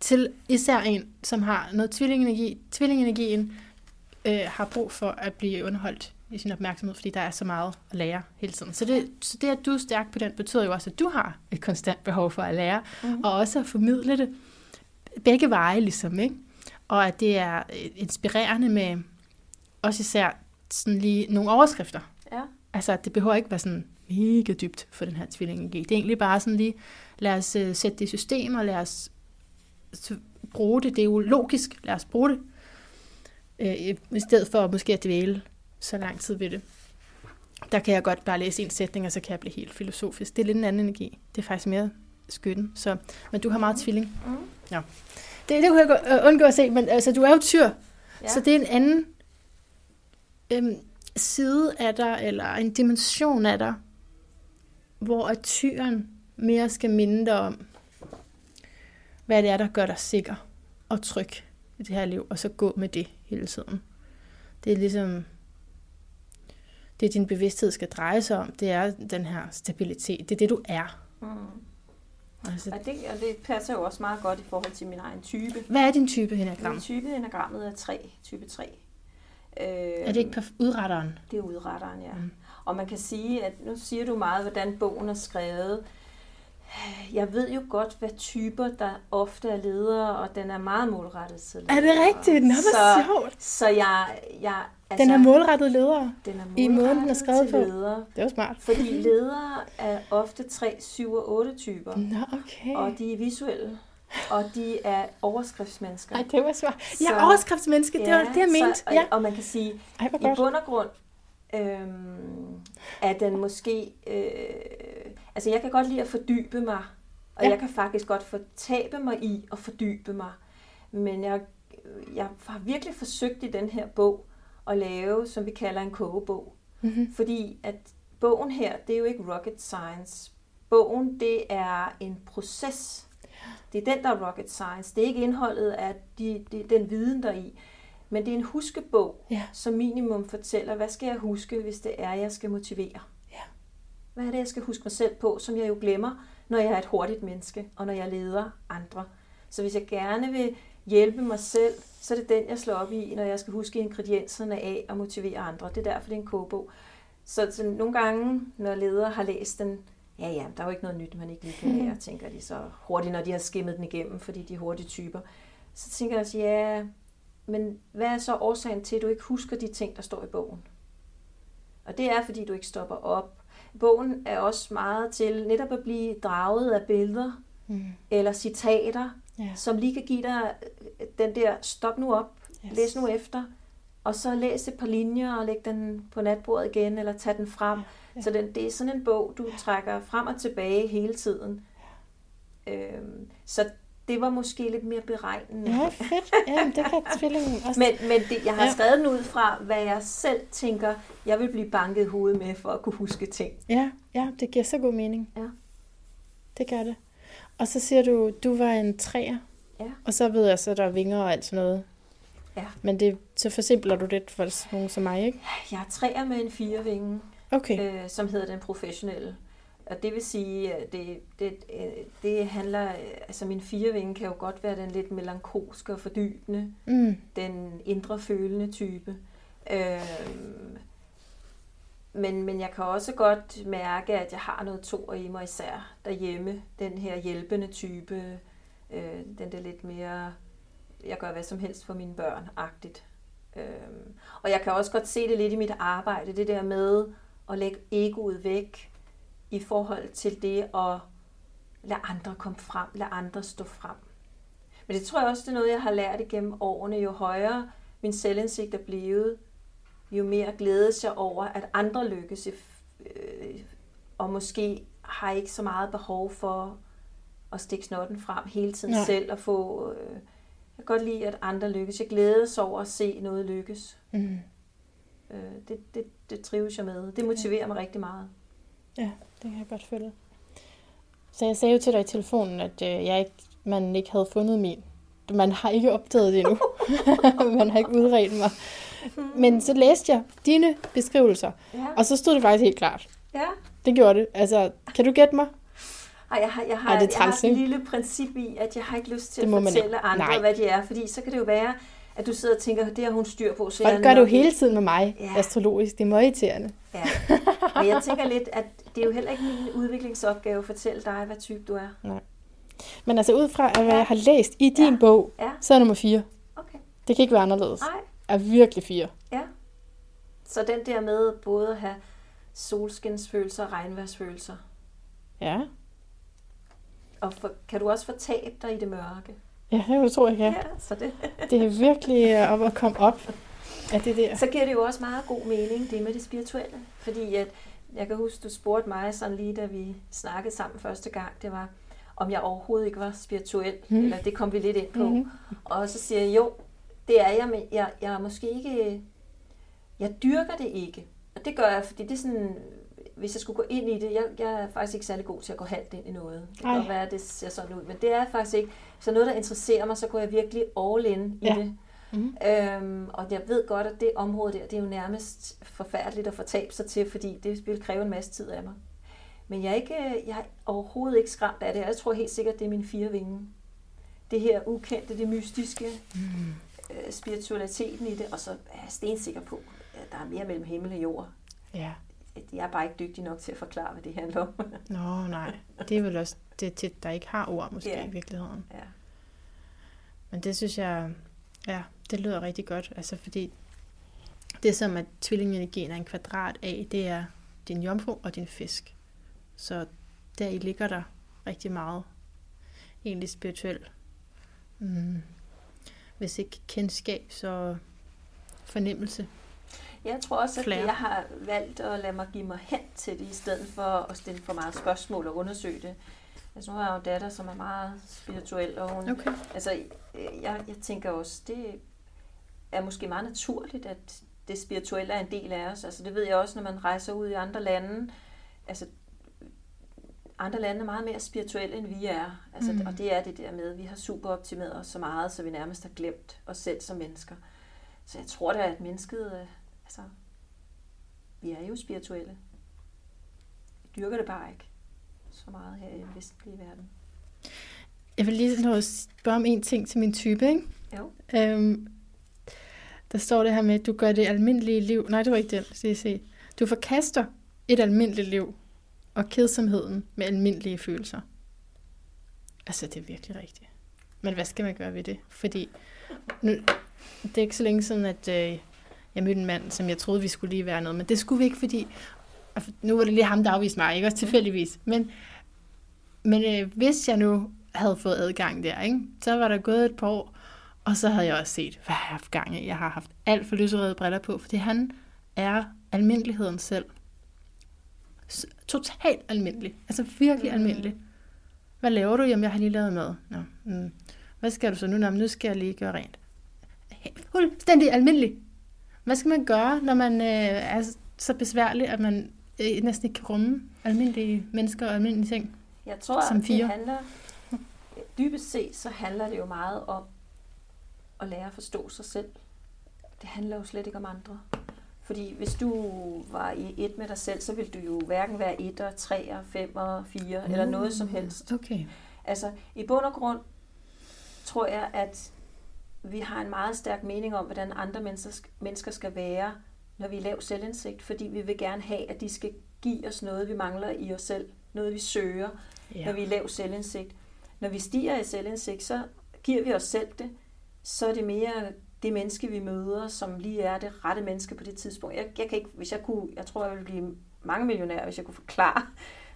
til især en, som har noget tvillingenergi. Tvillingenergien har brug for at blive underholdt i sin opmærksomhed, fordi der er så meget at lære hele tiden. Så det, at du er stærk på den, betyder jo også, at du har et konstant behov for at lære, og også at formidle det begge veje, ligesom, ikke? Og at det er inspirerende med også især sådan lige nogle overskrifter. Ja. Altså, det behøver ikke være sådan mega dybt for den her tvillingenergi. Det er egentlig bare sådan lige, lad os sætte det i system, og lad os bruge det. Det er jo logisk. Lad os bruge det. I stedet for måske at dvæle så lang tid ved det. Der kan jeg godt bare læse en sætning, og så kan jeg blive helt filosofisk. Det er lidt en anden energi. Det er faktisk mere skytten. Så, men du har meget tvilling. Mm. Ja. Det kunne jeg undgå at se, men altså, du er jo tyr. Ja. Så det er en anden side af dig, eller en dimension af dig, hvor tyren mere skal minde dig om, hvad det er, der gør dig sikker og tryg i det her liv, og så gå med det hele tiden. Det er ligesom det, din bevidsthed skal dreje sig om, det er den her stabilitet. Det er det, du er. Altså, og det passer jo også meget godt i forhold til min egen type. Hvad er din type i enagrammet? Min type i enagrammet er 3, type 3. Er det ikke udretteren? Det er udretteren, ja. Mm. Og man kan sige, at nu siger du meget, hvordan bogen er skrevet. Jeg ved jo godt, hvad typer, der ofte er ledere, og den er meget målrettet til ledere. Er det rigtigt? Nå, hvor sjovt. Så jeg altså, den er målrettet ledere i måden, den er skrevet på. Ledere, det var smart. Fordi ledere er ofte 3, 7 og 8 typer. Nå, okay. Og de er visuelle. Og de er overskriftsmennesker. Ej, det var smart. Ja, overskriftsmenneske, ja, det var det, jeg mente. Ja. Og man kan sige, i bund og grund er den måske... altså, jeg kan godt lide at fordybe mig, og jeg kan faktisk godt fortabe mig i at fordybe mig. Men jeg har virkelig forsøgt i den her bog at lave, som vi kalder en kogebog. Mm-hmm. Fordi at bogen her, det er jo ikke rocket science. Bogen, det er en proces. Det er den, der er rocket science. Det er ikke indholdet af den viden, der er i. Men det er en huskebog, som minimum fortæller, hvad skal jeg huske, hvis det er, jeg skal motivere. Hvad er det, jeg skal huske mig selv på, som jeg jo glemmer, når jeg er et hurtigt menneske, og når jeg leder andre. Så hvis jeg gerne vil hjælpe mig selv, så er det den, jeg slår op i, når jeg skal huske ingredienserne af og motivere andre. Det er derfor, det er en kogebog. Så nogle gange, når ledere har læst den, ja, der er jo ikke noget nyt, man ikke lige kan lære, tænker de så hurtigt, når de har skimmet den igennem, fordi de er hurtige typer. Så tænker jeg også, ja, men hvad er så årsagen til, at du ikke husker de ting, der står i bogen? Og det er, fordi du ikke stopper op. Bogen er også meget til netop at blive draget af billeder eller citater, som lige kan give dig den der stop nu op, læs nu efter, og så læs et par linjer og læg den på natbordet igen, eller tag den frem. Ja. Så det er sådan en bog, du trækker frem og tilbage hele tiden. Så det var måske lidt mere beregnende. Ja, fedt. Jamen, det kan tvillingen også. Men det, jeg har skrevet den ud fra, hvad jeg selv tænker, jeg vil blive banket hovedet med, for at kunne huske ting. Ja, det giver så god mening. Ja. Det gør det. Og så siger du var en 3'er. Ja. Og så ved jeg så, der er vinger og alt sådan noget. Ja. Men det, så forsimpler du lidt for nogen som mig, ikke? Jeg er 3'er med en 4-vinge, okay. Som hedder den professionelle. Og det vil sige, at det handler... Altså min 4-vinge kan jo godt være den lidt melankolske og fordybende, den indre følende type. Men jeg kan også godt mærke, at jeg har noget 2'er i mig, især derhjemme. Den her hjælpende type, den der lidt mere, jeg gør hvad som helst for mine børn-agtigt. Og jeg kan også godt se det lidt i mit arbejde, det der med at lægge egoet væk, i forhold til det at lade andre komme frem, lade andre stå frem. Men det tror jeg også, det er noget, jeg har lært igennem årene. Jo højere min selvindsigt er blevet, jo mere glædes jeg over, at andre lykkes, og måske har ikke så meget behov for at stikke snotten frem hele tiden selv, og få... jeg kan godt lide, at andre lykkes. Jeg glædes over at se noget lykkes. Mm. Det trives jeg med. Det motiverer mig rigtig meget. Ja, det kan jeg godt følge. Så jeg sagde jo til dig i telefonen, at man ikke havde fundet min. Man har ikke opdaget det endnu. Man har ikke udredt mig. Men så læste jeg dine beskrivelser, og så stod det faktisk helt klart. Ja. Det gjorde det. Altså, kan du gætte mig? Ej, jeg har et lille princip i, at jeg har ikke lyst til at fortælle andre, hvad de er. Fordi så kan det jo være, at du sidder og tænker, det har hun styr på. Så og det gør du hele tiden med mig, astrologisk. Det er meget irriterende. Ja, men jeg tænker lidt, at det er jo heller ikke min udviklingsopgave at fortælle dig, hvad type du er. Nej. Men altså ud fra, hvad jeg har læst i din bog, så er nummer 4. Okay. Det kan ikke være anderledes. Nej. Er virkelig 4. Ja. Så den der med både at have solskinsfølelser og regnværsfølelser. Ja. Og kan du også fortabe dig i det mørke? Ja, det tror jeg, så det. Det er virkelig op at komme op. Ja, det. Så giver det jo også meget god mening, det med det spirituelle. Fordi at, jeg kan huske, du spurgte mig sådan lige, da vi snakkede sammen første gang, det var, om jeg overhovedet ikke var spirituel, eller det kom vi lidt ind på. Og så siger jeg, jo, det er jeg, men jeg er måske ikke Jeg dyrker det ikke. Og det gør jeg, fordi det er sådan, hvis jeg skulle gå ind i det, jeg er faktisk ikke særlig god til at gå halvt ind i noget. Det kan godt være, det ser sådan ud, men det er faktisk ikke. Så noget, der interesserer mig, så går jeg virkelig all in i det. Mm-hmm. Og jeg ved godt, at det område der, det er jo nærmest forfærdeligt at fortabe sig til, fordi det vil kræve en masse tid af mig. Men jeg er overhovedet ikke skræmt af det. Jeg tror helt sikkert, det er mine fire vinge. Det her ukendte, det mystiske, spiritualiteten i det, og så er jeg stensikker på, at der er mere mellem himmel og jord. Ja. Jeg er bare ikke dygtig nok til at forklare, hvad det handler om. Nå, nej. Det er vel også det, der ikke har ord, måske, i virkeligheden. Ja. Men det synes jeg, ja, det lyder rigtig godt. Altså, fordi det som, at tvillingenergien er en kvadrat af, det er din jomfru og din fisk. Så der i ligger der rigtig meget, egentlig spirituelt. Hvis ikke kendskab, så fornemmelse. Jeg tror også, at jeg har valgt at lade mig give mig hen til det, i stedet for at stille for meget spørgsmål og undersøge det. Altså nu har jeg jo datter, som er meget spirituel, og hun, altså, jeg tænker også, det er måske meget naturligt, at det spirituelle er en del af os. Altså det ved jeg også, når man rejser ud i andre lande. Altså andre lande er meget mere spirituelle, end vi er. Altså, og det er det der med, vi har superoptimeret os så meget, så vi nærmest har glemt os selv som mennesker. Så jeg tror da, at mennesket, altså, vi er jo spirituelle. Vi dyrker det bare ikke så meget her i den vestlige verden. Jeg vil lige nå at spørge om en ting til min type, ikke? Jo. Der står det her med, at du gør det almindelige liv. Nej, det var ikke den. Du forkaster et almindeligt liv og kedsomheden med almindelige følelser. Altså, det er virkelig rigtigt. Men hvad skal man gøre ved det? Fordi nu, det er ikke så længe siden, at jeg mødte en mand, som jeg troede, vi skulle lige være noget. Men det skulle vi ikke, fordi nu var det lige ham, der afviste mig, ikke? Også tilfældigvis. Men hvis jeg nu havde fået adgang der, ikke? Så var der gået et par år, og så havde jeg også set, hvad jeg har haft gang i. Jeg har haft alt for lyserøde briller på, fordi han er almindeligheden selv. Totalt almindelig. Altså virkelig almindelig. Hvad laver du? Jamen, jeg har lige lavet mad. Hvad skal du så nu? Nu skal jeg lige gøre rent. Fuldstændig almindelig. Hvad skal man gøre, når man er så besværlig, at man næsten ikke kan rumme almindelige mennesker og almindelige ting? Jeg tror, som fire. Det handler, dybest set, så handler det jo meget om at lære at forstå sig selv. Det handler jo slet ikke om andre. Fordi hvis du var i et med dig selv, så ville du jo hverken være etter, treer, femmer, fire eller noget som helst. Okay. Altså, i bund og grund tror jeg, at vi har en meget stærk mening om, hvordan andre mennesker skal være, når vi er lav selvindsigt, fordi vi vil gerne have, at de skal give os noget, vi mangler i os selv, noget vi søger, når vi er lav selvindsigt. Når vi stiger i selvindsigt, så giver vi os selv det, så er det mere det menneske, vi møder, som lige er det rette menneske på det tidspunkt. Jeg kan ikke, hvis jeg kunne, jeg tror, jeg ville blive mange millionærer, hvis jeg kunne forklare,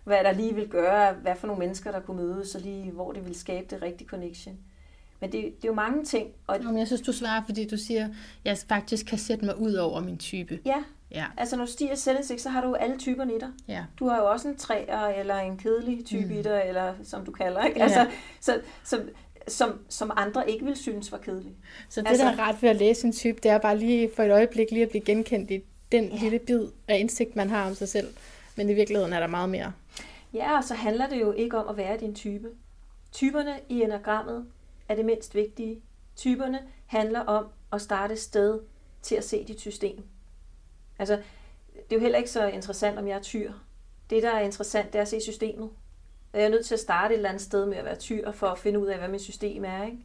hvad der lige ville gøre, hvad for nogle mennesker, der kunne mødes, og lige hvor det ville skabe det rigtige connection. Men det er jo mange ting. Og jeg synes, du svarer, fordi du siger, jeg faktisk kan sætte mig ud over min type. Ja. Altså når du stiger selvindsigt, så har du alle typerne i dig. Ja. Du har jo også en træer, eller en kedelig type i dig, eller som du kalder, ikke? Altså, som andre ikke vil synes var kedelig. Så det, der er ret ved at læse en type, det er bare lige for et øjeblik lige at blive genkendt i den lille bid af indsigt, man har om sig selv. Men i virkeligheden er der meget mere. Ja, og så handler det jo ikke om at være din type. Typerne i enagrammet er det mindst vigtige. Typerne handler om at starte sted til at se dit system. Altså, det er jo heller ikke så interessant, om jeg er tyr. Det, der er interessant, det er at se systemet. Og jeg er nødt til at starte et eller andet sted med at være tyr, for at finde ud af, hvad mit system er, ikke?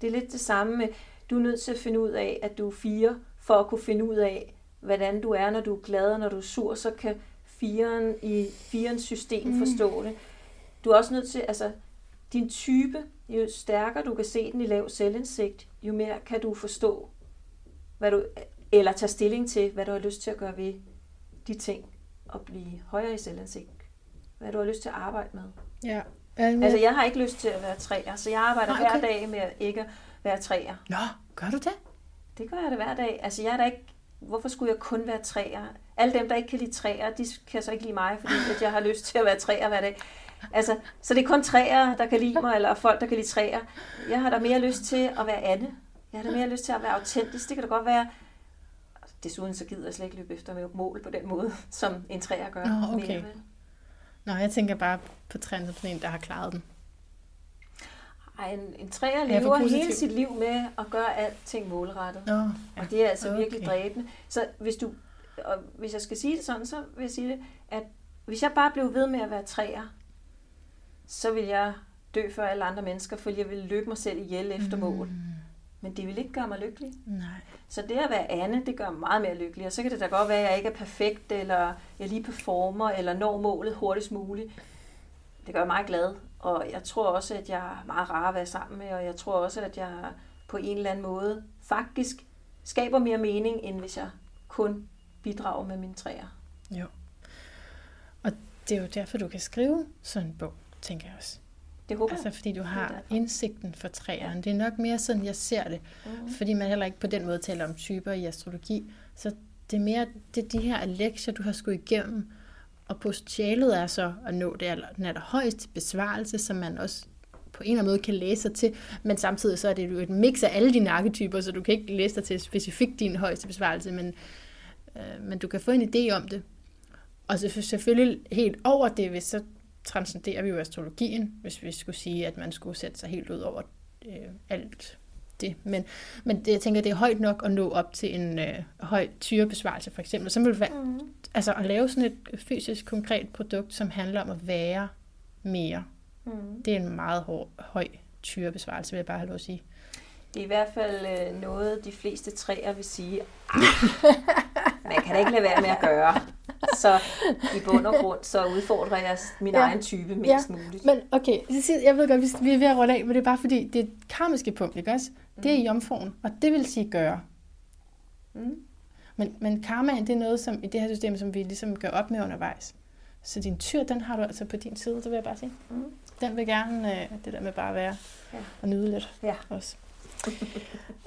Det er lidt det samme med, du er nødt til at finde ud af, at du er fire, for at kunne finde ud af, hvordan du er, når du er glad, og når du er sur, så kan fireren i firens system forstå det. Du er også nødt til, altså, din type, jo stærkere du kan se den i lav selvindsigt, jo mere kan du forstå, hvad du, eller tage stilling til, hvad du har lyst til at gøre ved de ting, og blive højere i selvindsigt. Hvad du har lyst til at arbejde med. Ja. Altså, jeg har ikke lyst til at være træer, så jeg arbejder hver dag med ikke at være træer. Nå, gør du det? Det gør jeg da hver dag. Altså, jeg er da ikke. Hvorfor skulle jeg kun være træer? Alle dem, der ikke kan lide træer, de kan så ikke lide mig, fordi at jeg har lyst til at være træer hver dag. Altså, så det er kun træer, der kan lide mig, eller folk, der kan lide træer. Jeg har da mere lyst til at være Anne. Jeg har da mere lyst til at være autentisk. Det kan da godt være. Desuden så gider jeg slet ikke løbe efter med mål på den måde, som en træer gør. Nå, okay. Nå, jeg tænker bare på træerne som en, der har klaret den. Ej, en træer lever hele sit liv med at gøre alting målrettet. Nå, ja. Og det er altså virkelig dræbende. Så hvis jeg skal sige det sådan, så vil jeg sige det, at hvis jeg bare blev ved med at være træer, så vil jeg dø før alle andre mennesker, fordi jeg vil løbe mig selv ihjel efter mål. Men det vil ikke gøre mig lykkelig. Nej. Så det at være Anne, det gør mig meget mere lykkelig. Og så kan det da godt være, at jeg ikke er perfekt, eller jeg lige performer, eller når målet hurtigst muligt. Det gør mig meget glad. Og jeg tror også, at jeg er meget rar at være sammen med, og jeg tror også, at jeg på en eller anden måde faktisk skaber mere mening, end hvis jeg kun bidrager med mine træer. Jo. Og det er jo derfor, du kan skrive sådan en bog, tænker jeg også. Det håber jeg. Altså fordi du har indsigten for træerne. Det er nok mere sådan, jeg ser det. Fordi man heller ikke på den måde taler om typer i astrologi. Så det er mere det er de her lektier, du har skulle igennem. Og potentialet er så at nå det allerhøjeste besvarelse, som man også på en eller anden måde kan læse sig til. Men samtidig så er det jo et mix af alle dine arketyper, så du kan ikke læse dig til specifikt din højeste besvarelse. Men du kan få en idé om det. Og så selvfølgelig helt over det, hvis så transcenderer vi jo astrologien, hvis vi skulle sige, at man skulle sætte sig helt ud over alt det. Men det, jeg tænker, det er højt nok at nå op til en høj tyrebesvarelse, for eksempel. Så vil altså at lave sådan et fysisk, konkret produkt, som handler om at være mere. Det er en meget høj tyrebesvarelse, vil jeg bare have lov at sige. Det er i hvert fald noget, de fleste træer vil sige, man kan da ikke lade være med at gøre. Så i bund og grund, så udfordrer jeg min egen type mest muligt. Men okay, jeg ved godt, vi er ved at runde af, men det er bare fordi, det karmiske punkt, ikke også? Det er jomfruen, og det vil sige gøre. Men karmaen, det er noget som, i det her system, som vi ligesom gør op med undervejs. Så din tyr, den har du altså på din side, det vil jeg bare sige. Den vil gerne det der med bare at være og nyde lidt også.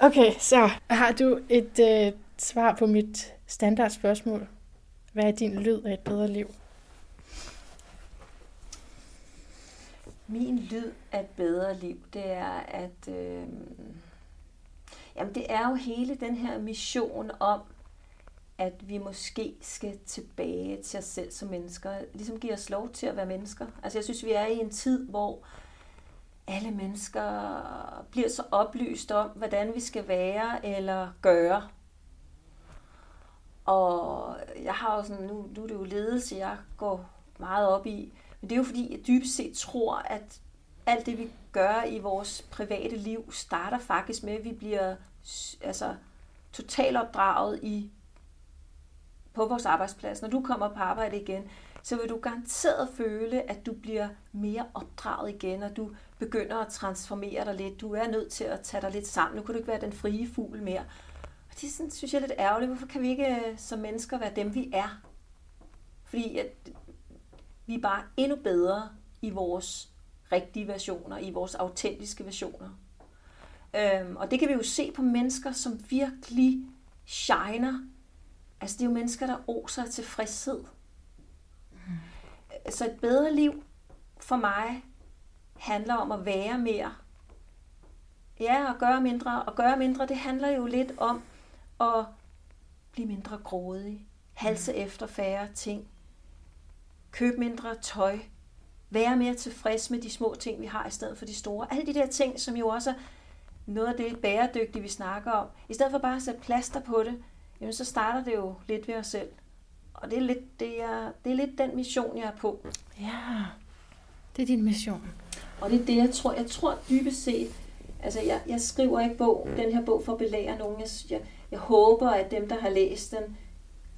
Okay, så har du et svar på mit standardspørgsmål? Hvad er din lyd af et bedre liv? Min lyd af et bedre liv, det er, at det er jo hele den her mission om, at vi måske skal tilbage til os selv som mennesker. Ligesom give os lov til at være mennesker. Altså jeg synes, vi er i en tid, hvor alle mennesker bliver så oplyst om, hvordan vi skal være eller gøre. Og jeg har jo sådan, nu er det jo ledelse, jeg går meget op i. Men det er jo fordi, jeg dybest set tror, at alt det, vi gør i vores private liv, starter faktisk med, at vi bliver totalt opdraget på vores arbejdsplads. Når du kommer på arbejde igen, så vil du garanteret føle, at du bliver mere opdraget igen, og du begynder at transformere dig lidt. Du er nødt til at tage dig lidt sammen. Nu kan du ikke være den frie fugl mere. Det sådan, synes jeg er lidt ærgerligt. Hvorfor kan vi ikke som mennesker være dem, vi er? Fordi vi er bare endnu bedre i vores rigtige versioner, i vores autentiske versioner. Og det kan vi jo se på mennesker, som virkelig shiner. Altså det er jo mennesker, der oser af tilfredshed. Så et bedre liv for mig handler om at være mere. Ja, og gøre mindre. Og gøre mindre, det handler jo lidt om at blive mindre grådig, halse efter færre ting, købe mindre tøj, være mere tilfreds med de små ting, vi har i stedet for de store. Alle de der ting, som jo også er noget af det bæredygtige, vi snakker om. I stedet for bare at sætte plaster på det, jamen, så starter det jo lidt ved os selv. Og det er lidt, det er lidt den mission, jeg er på. Ja, det er din mission. Og det er det, jeg tror dybest set. Altså, jeg skriver ikke den her bog for at belære nogen. Jeg håber, at dem, der har læst den,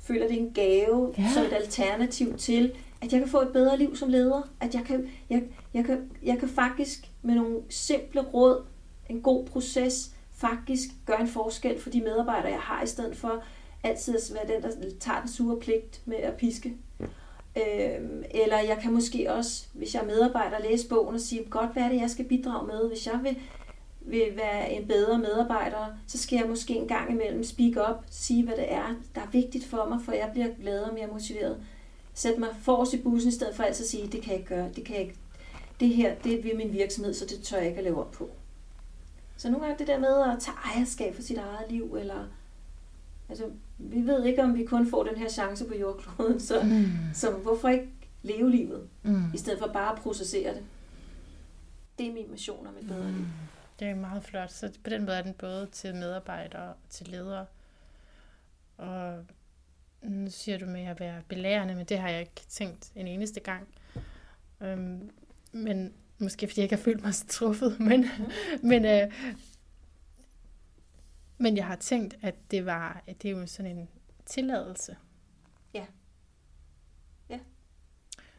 føler det en gave som et alternativ til, at jeg kan få et bedre liv som leder. At jeg kan faktisk med nogle simple råd, en god proces, faktisk gøre en forskel for de medarbejdere, jeg har, i stedet for altid at være den, der tager den sure pligt med at piske. Eller jeg kan måske også, hvis jeg er medarbejder, læse bogen og sige, godt, hvad er det, jeg skal bidrage med, hvis jeg vil være en bedre medarbejder, så skal jeg måske en gang imellem speak up, sige, hvad det er, der er vigtigt for mig, for jeg bliver gladere og mere motiveret. Sæt mig forrest i bussen, i stedet for altid at sige, det kan jeg ikke gøre, det kan jeg ikke. Det her, det vil min virksomhed, så det tør jeg ikke at lave op på. Så nogle gange det der med at tage ejerskab for sit eget liv, eller Altså, vi ved ikke, om vi kun får den her chance på jordkloden, så hvorfor ikke leve livet, i stedet for bare at processere det. Det er min mission om et bedre liv. Det er meget flot. Så på den måde er den både til medarbejdere og til ledere. Og nu siger du med at være belærende, men det har jeg ikke tænkt en eneste gang. Men måske fordi jeg ikke har følt mig så truffet, men jeg har tænkt, at det er jo sådan en tilladelse. Ja. Ja.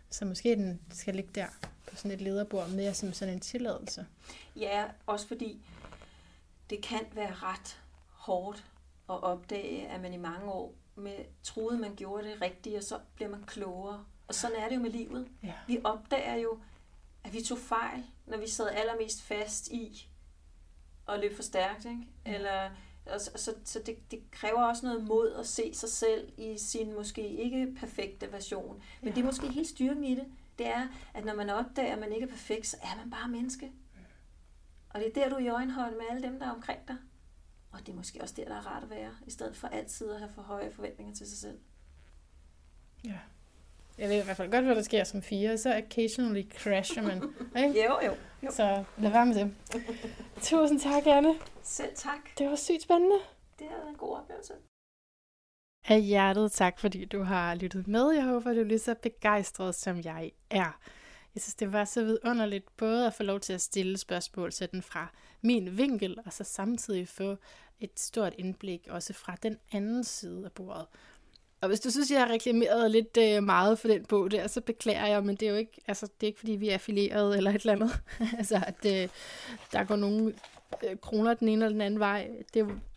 Så måske den skal ligge der på sådan et lederbord mere som sådan en tilladelse. Ja, også fordi det kan være ret hårdt at opdage, at man i mange år troede, man gjorde det rigtigt, og så bliver man klogere. Og sådan er det jo med livet. Ja. Vi opdager jo, at vi tog fejl, når vi sad allermest fast i at løbe for stærkt, ikke? Eller, så det kræver også noget mod at se sig selv i sin måske ikke perfekte version. Men det er måske helt styrken i det. Det er, at når man opdager, at man ikke er perfekt, så er man bare menneske. Og det er der, du er i øjenhøjde med alle dem, der er omkring dig. Og det er måske også der, der er rart at være, i stedet for altid at have for høje forventninger til sig selv. Ja. Jeg ved i hvert fald godt, hvad der sker som 4, så occasionally crasher man. Ikke? Jo. Så lad være med det. Tusind tak, Anne. Selv tak. Det var sygt spændende. Det har været en god oplevelse. Af hjertet tak, fordi du har lyttet med. Jeg håber, du er lige så begejstret, som jeg er. Jeg synes, det var så vidunderligt både at få lov til at stille spørgsmål sådan fra min vinkel, og så samtidig få et stort indblik også fra den anden side af bordet. Og hvis du synes, jeg har reklameret lidt meget for den bog der, så beklager jeg, men det er jo ikke, altså, det er ikke fordi, vi er affilieret eller et eller andet. Altså, at der går nogle kroner den ene eller den anden vej.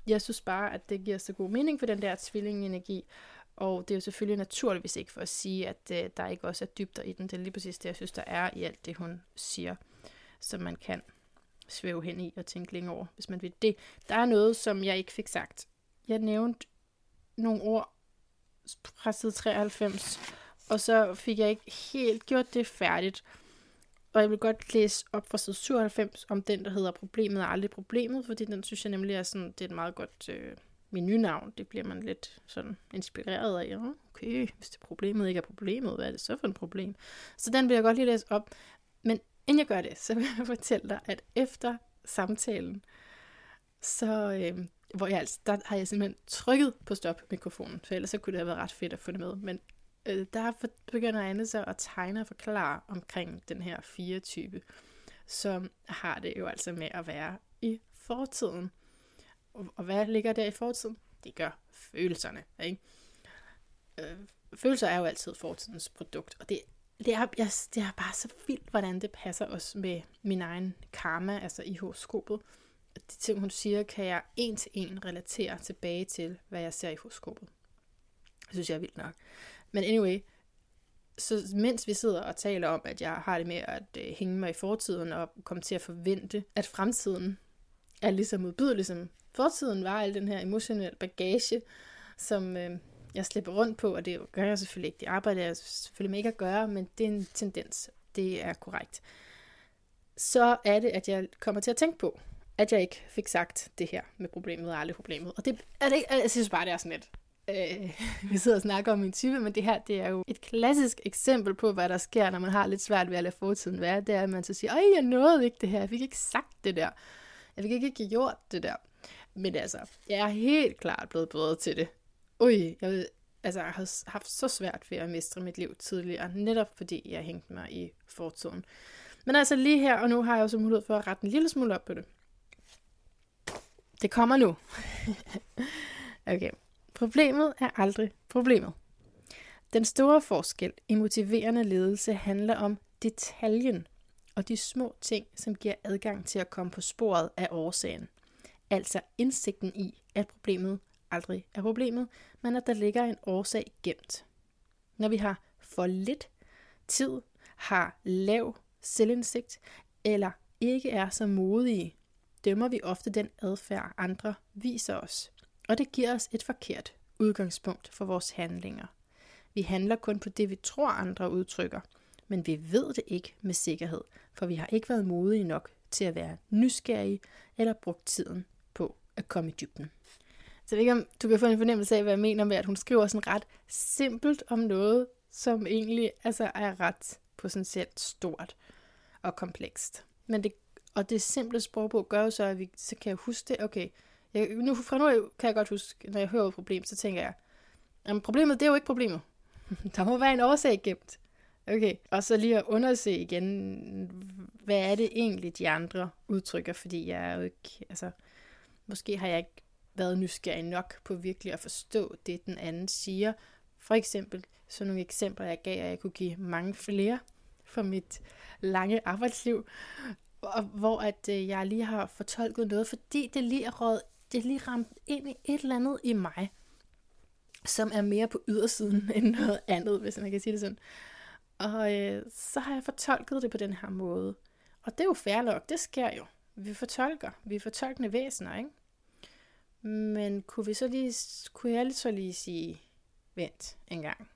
Jeg synes bare, at det giver så god mening for den der tvillingenergi. Og det er jo selvfølgelig naturligvis ikke for at sige, at der ikke også er dybder i den. Det er lige præcis det, jeg synes, der er i alt det, hun siger, som man kan svæve hen i og tænke længe over, hvis man vil det. Der er noget, som jeg ikke fik sagt. Jeg nævnte nogle ord fra side 93, og så fik jeg ikke helt gjort det færdigt. Og jeg vil godt læse op fra side 97 om den, der hedder Problemet er aldrig problemet, fordi den synes jeg nemlig er sådan, det er et meget godt menunavn. Det bliver man lidt sådan inspireret af. Okay, hvis det problemet ikke er problemet, hvad er det så for et problem? Så den vil jeg godt lige læse op. Men inden jeg gør det, så vil jeg fortælle dig, at efter samtalen, så der har jeg simpelthen trykket på stop-mikrofonen, for ellers så kunne det have været ret fedt at få det med. Men der begynder Anne så at tegne og forklare omkring den her 4-type, som har det jo altså med at være i fortiden. Og hvad ligger der i fortiden? Det gør følelserne, ikke? Følelser er jo altid fortidens produkt, og det er bare så vildt, hvordan det passer også med min egen karma, altså i horoskopet. De ting, hun siger, kan jeg en til en relatere tilbage til, hvad jeg ser i horoskopet. Det synes jeg er vildt nok. Men anyway, så mens vi sidder og taler om, at jeg har det med at hænge mig i fortiden og komme til at forvente, at fremtiden er ligesom modbydelig, som fortiden var, al den her emotionelle bagage, som jeg slipper rundt på, og det gør jeg selvfølgelig ikke. Det arbejder jeg selvfølgelig med ikke at gøre, men det er en tendens. Det er korrekt. Så er det, at jeg kommer til at tænke på, at jeg ikke fik sagt det her med problemet og aldrig problemet. Og det er det ikke, jeg synes bare, det er sådan lidt. Vi sidder og snakker om min type, men det her, det er jo et klassisk eksempel på, hvad der sker, når man har lidt svært ved at lade fortiden være. Det er, at man så siger, jeg nåede ikke det her, jeg fik ikke sagt det der. Jeg fik ikke gjort det der. Men altså, jeg er helt klart blevet bedre til det. Jeg har haft så svært ved at mestre mit liv tidligere, netop fordi jeg hængte mig i fortiden. Men altså lige her og nu har jeg jo så mulighed for at rette en lille smule op på det. Det kommer nu. Okay. Problemet er aldrig problemet. Den store forskel i motiverende ledelse handler om detaljen og de små ting, som giver adgang til at komme på sporet af årsagen. Altså indsigten i, at problemet aldrig er problemet, men at der ligger en årsag gemt. Når vi har for lidt tid, har lav selvindsigt eller ikke er så modige, dømmer vi ofte den adfærd, andre viser os. Og det giver os et forkert udgangspunkt for vores handlinger. Vi handler kun på det, vi tror, andre udtrykker, men vi ved det ikke med sikkerhed, for vi har ikke været modige nok til at være nysgerrige eller brugt tiden på at komme i dybden. Så jeg ved ikke, om du kan få en fornemmelse af, hvad jeg mener med, at hun skriver sådan ret simpelt om noget, som egentlig altså er ret potentielt stort og komplekst. Men det simple sprogbog gør jo så, at vi så kan jeg huske det. Okay, nu kan jeg godt huske, når jeg hører et problem, så tænker jeg, jamen problemet, det er jo ikke problemet. Der må være en årsag gemt. Okay, og så lige at undersøge igen, hvad er det egentlig, de andre udtrykker, fordi jeg er jo ikke, altså, måske har jeg ikke været nysgerrig nok på virkelig at forstå det, den anden siger. For eksempel, sådan nogle eksempler, jeg gav, og jeg kunne give mange flere for mit lange arbejdsliv, hvor at jeg lige har fortolket noget, fordi det lige ramt ind i et eller andet i mig, som er mere på ydersiden end noget andet, hvis man kan sige det sådan. Og så har jeg fortolket det på den her måde. Og det er jo fair nok, det sker jo. Vi er fortolkende væsener, ikke? Men kunne jeg lige sige, vent en gang.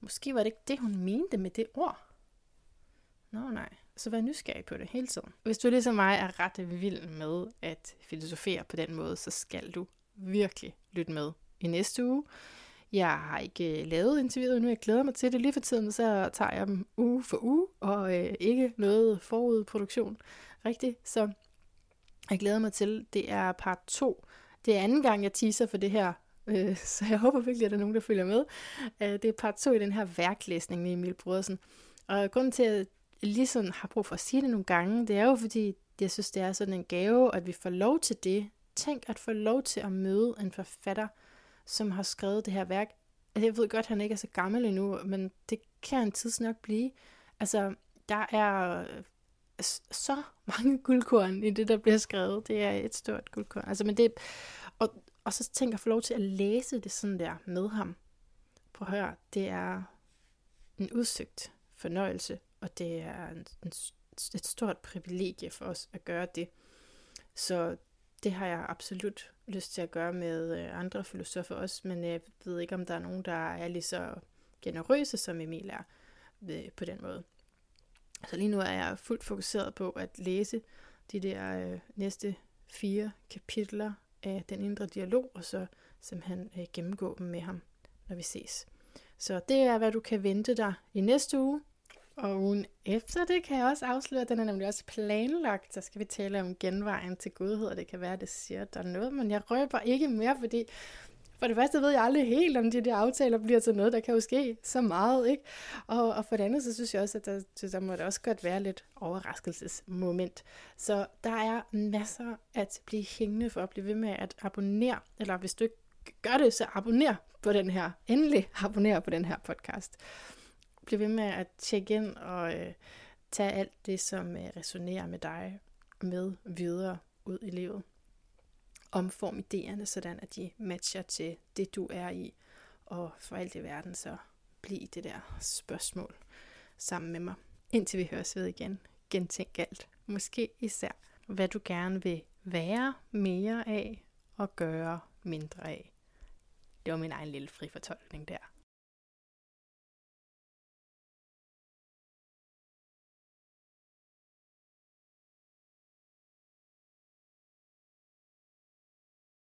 Måske var det ikke det, hun mente med det ord. Nå nej, så vær nysgerrig på det hele tiden. Hvis du ligesom mig er ret vild med at filosofere på den måde, så skal du virkelig lytte med i næste uge. Jeg har ikke lavet interviewet nu, jeg glæder mig til det. Lige for tiden, så tager jeg dem uge for uge, og ikke noget forudproduktion rigtigt. Så jeg glæder mig til, det er part 2. Det er anden gang, jeg teaser for det her, så jeg håber virkelig, at der er nogen, der følger med. Det er part 2 i den her værklæsning med Emil Brodersen. Og grunden til, at jeg lige sådan har brug for at sige det nogle gange, det er jo fordi, jeg synes, det er sådan en gave, at vi får lov til det. Tænk at få lov til at møde en forfatter, som har skrevet det her værk. Jeg ved godt, at han ikke er så gammel endnu, men det kan han tidsnok blive. Altså, der er så mange guldkorn i det, der bliver skrevet. Det er et stort guldkorn. Altså, men det, og så tænker jeg få lov til at læse det sådan der med ham. Prøv at høre, det er en udsøgt fornøjelse, og det er et stort privilegie for os at gøre det. Så det har jeg absolut lyst til at gøre med andre filosofer også, men jeg ved ikke, om der er nogen, der er lige så generøse, som Emil er på den måde. Så lige nu er jeg fuldt fokuseret på at læse de der næste 4 kapitler af Den Indre Dialog, og så simpelthen gennemgå dem med ham, når vi ses. Så det er, hvad du kan vente dig i næste uge, og ugen efter det kan jeg også afsløre, at den er nemlig også planlagt. Så skal vi tale om genvejen til godhed, og det kan være, at det siger der noget, men jeg røber ikke mere, fordi for det første ved jeg aldrig helt, om de der aftaler bliver til noget, der kan jo ske så meget, ikke? Og for det andet, så synes jeg også, at der må det også godt være lidt overraskelsesmoment. Så der er masser at blive hængende for, at blive ved med at abonnere, eller hvis du ikke gør det, så abonner på den her. Endelig abonner på den her podcast. Bliv ved med at tjekke ind og tage alt det, som resonerer med dig, med videre ud i livet. Omform idéerne, sådan at de matcher til det, du er i. Og for alt i verden, så bliv det der spørgsmål sammen med mig. Indtil vi høres ved igen, gentænk alt. Måske især, hvad du gerne vil være mere af og gøre mindre af. Det var min egen lille fri fortolkning der.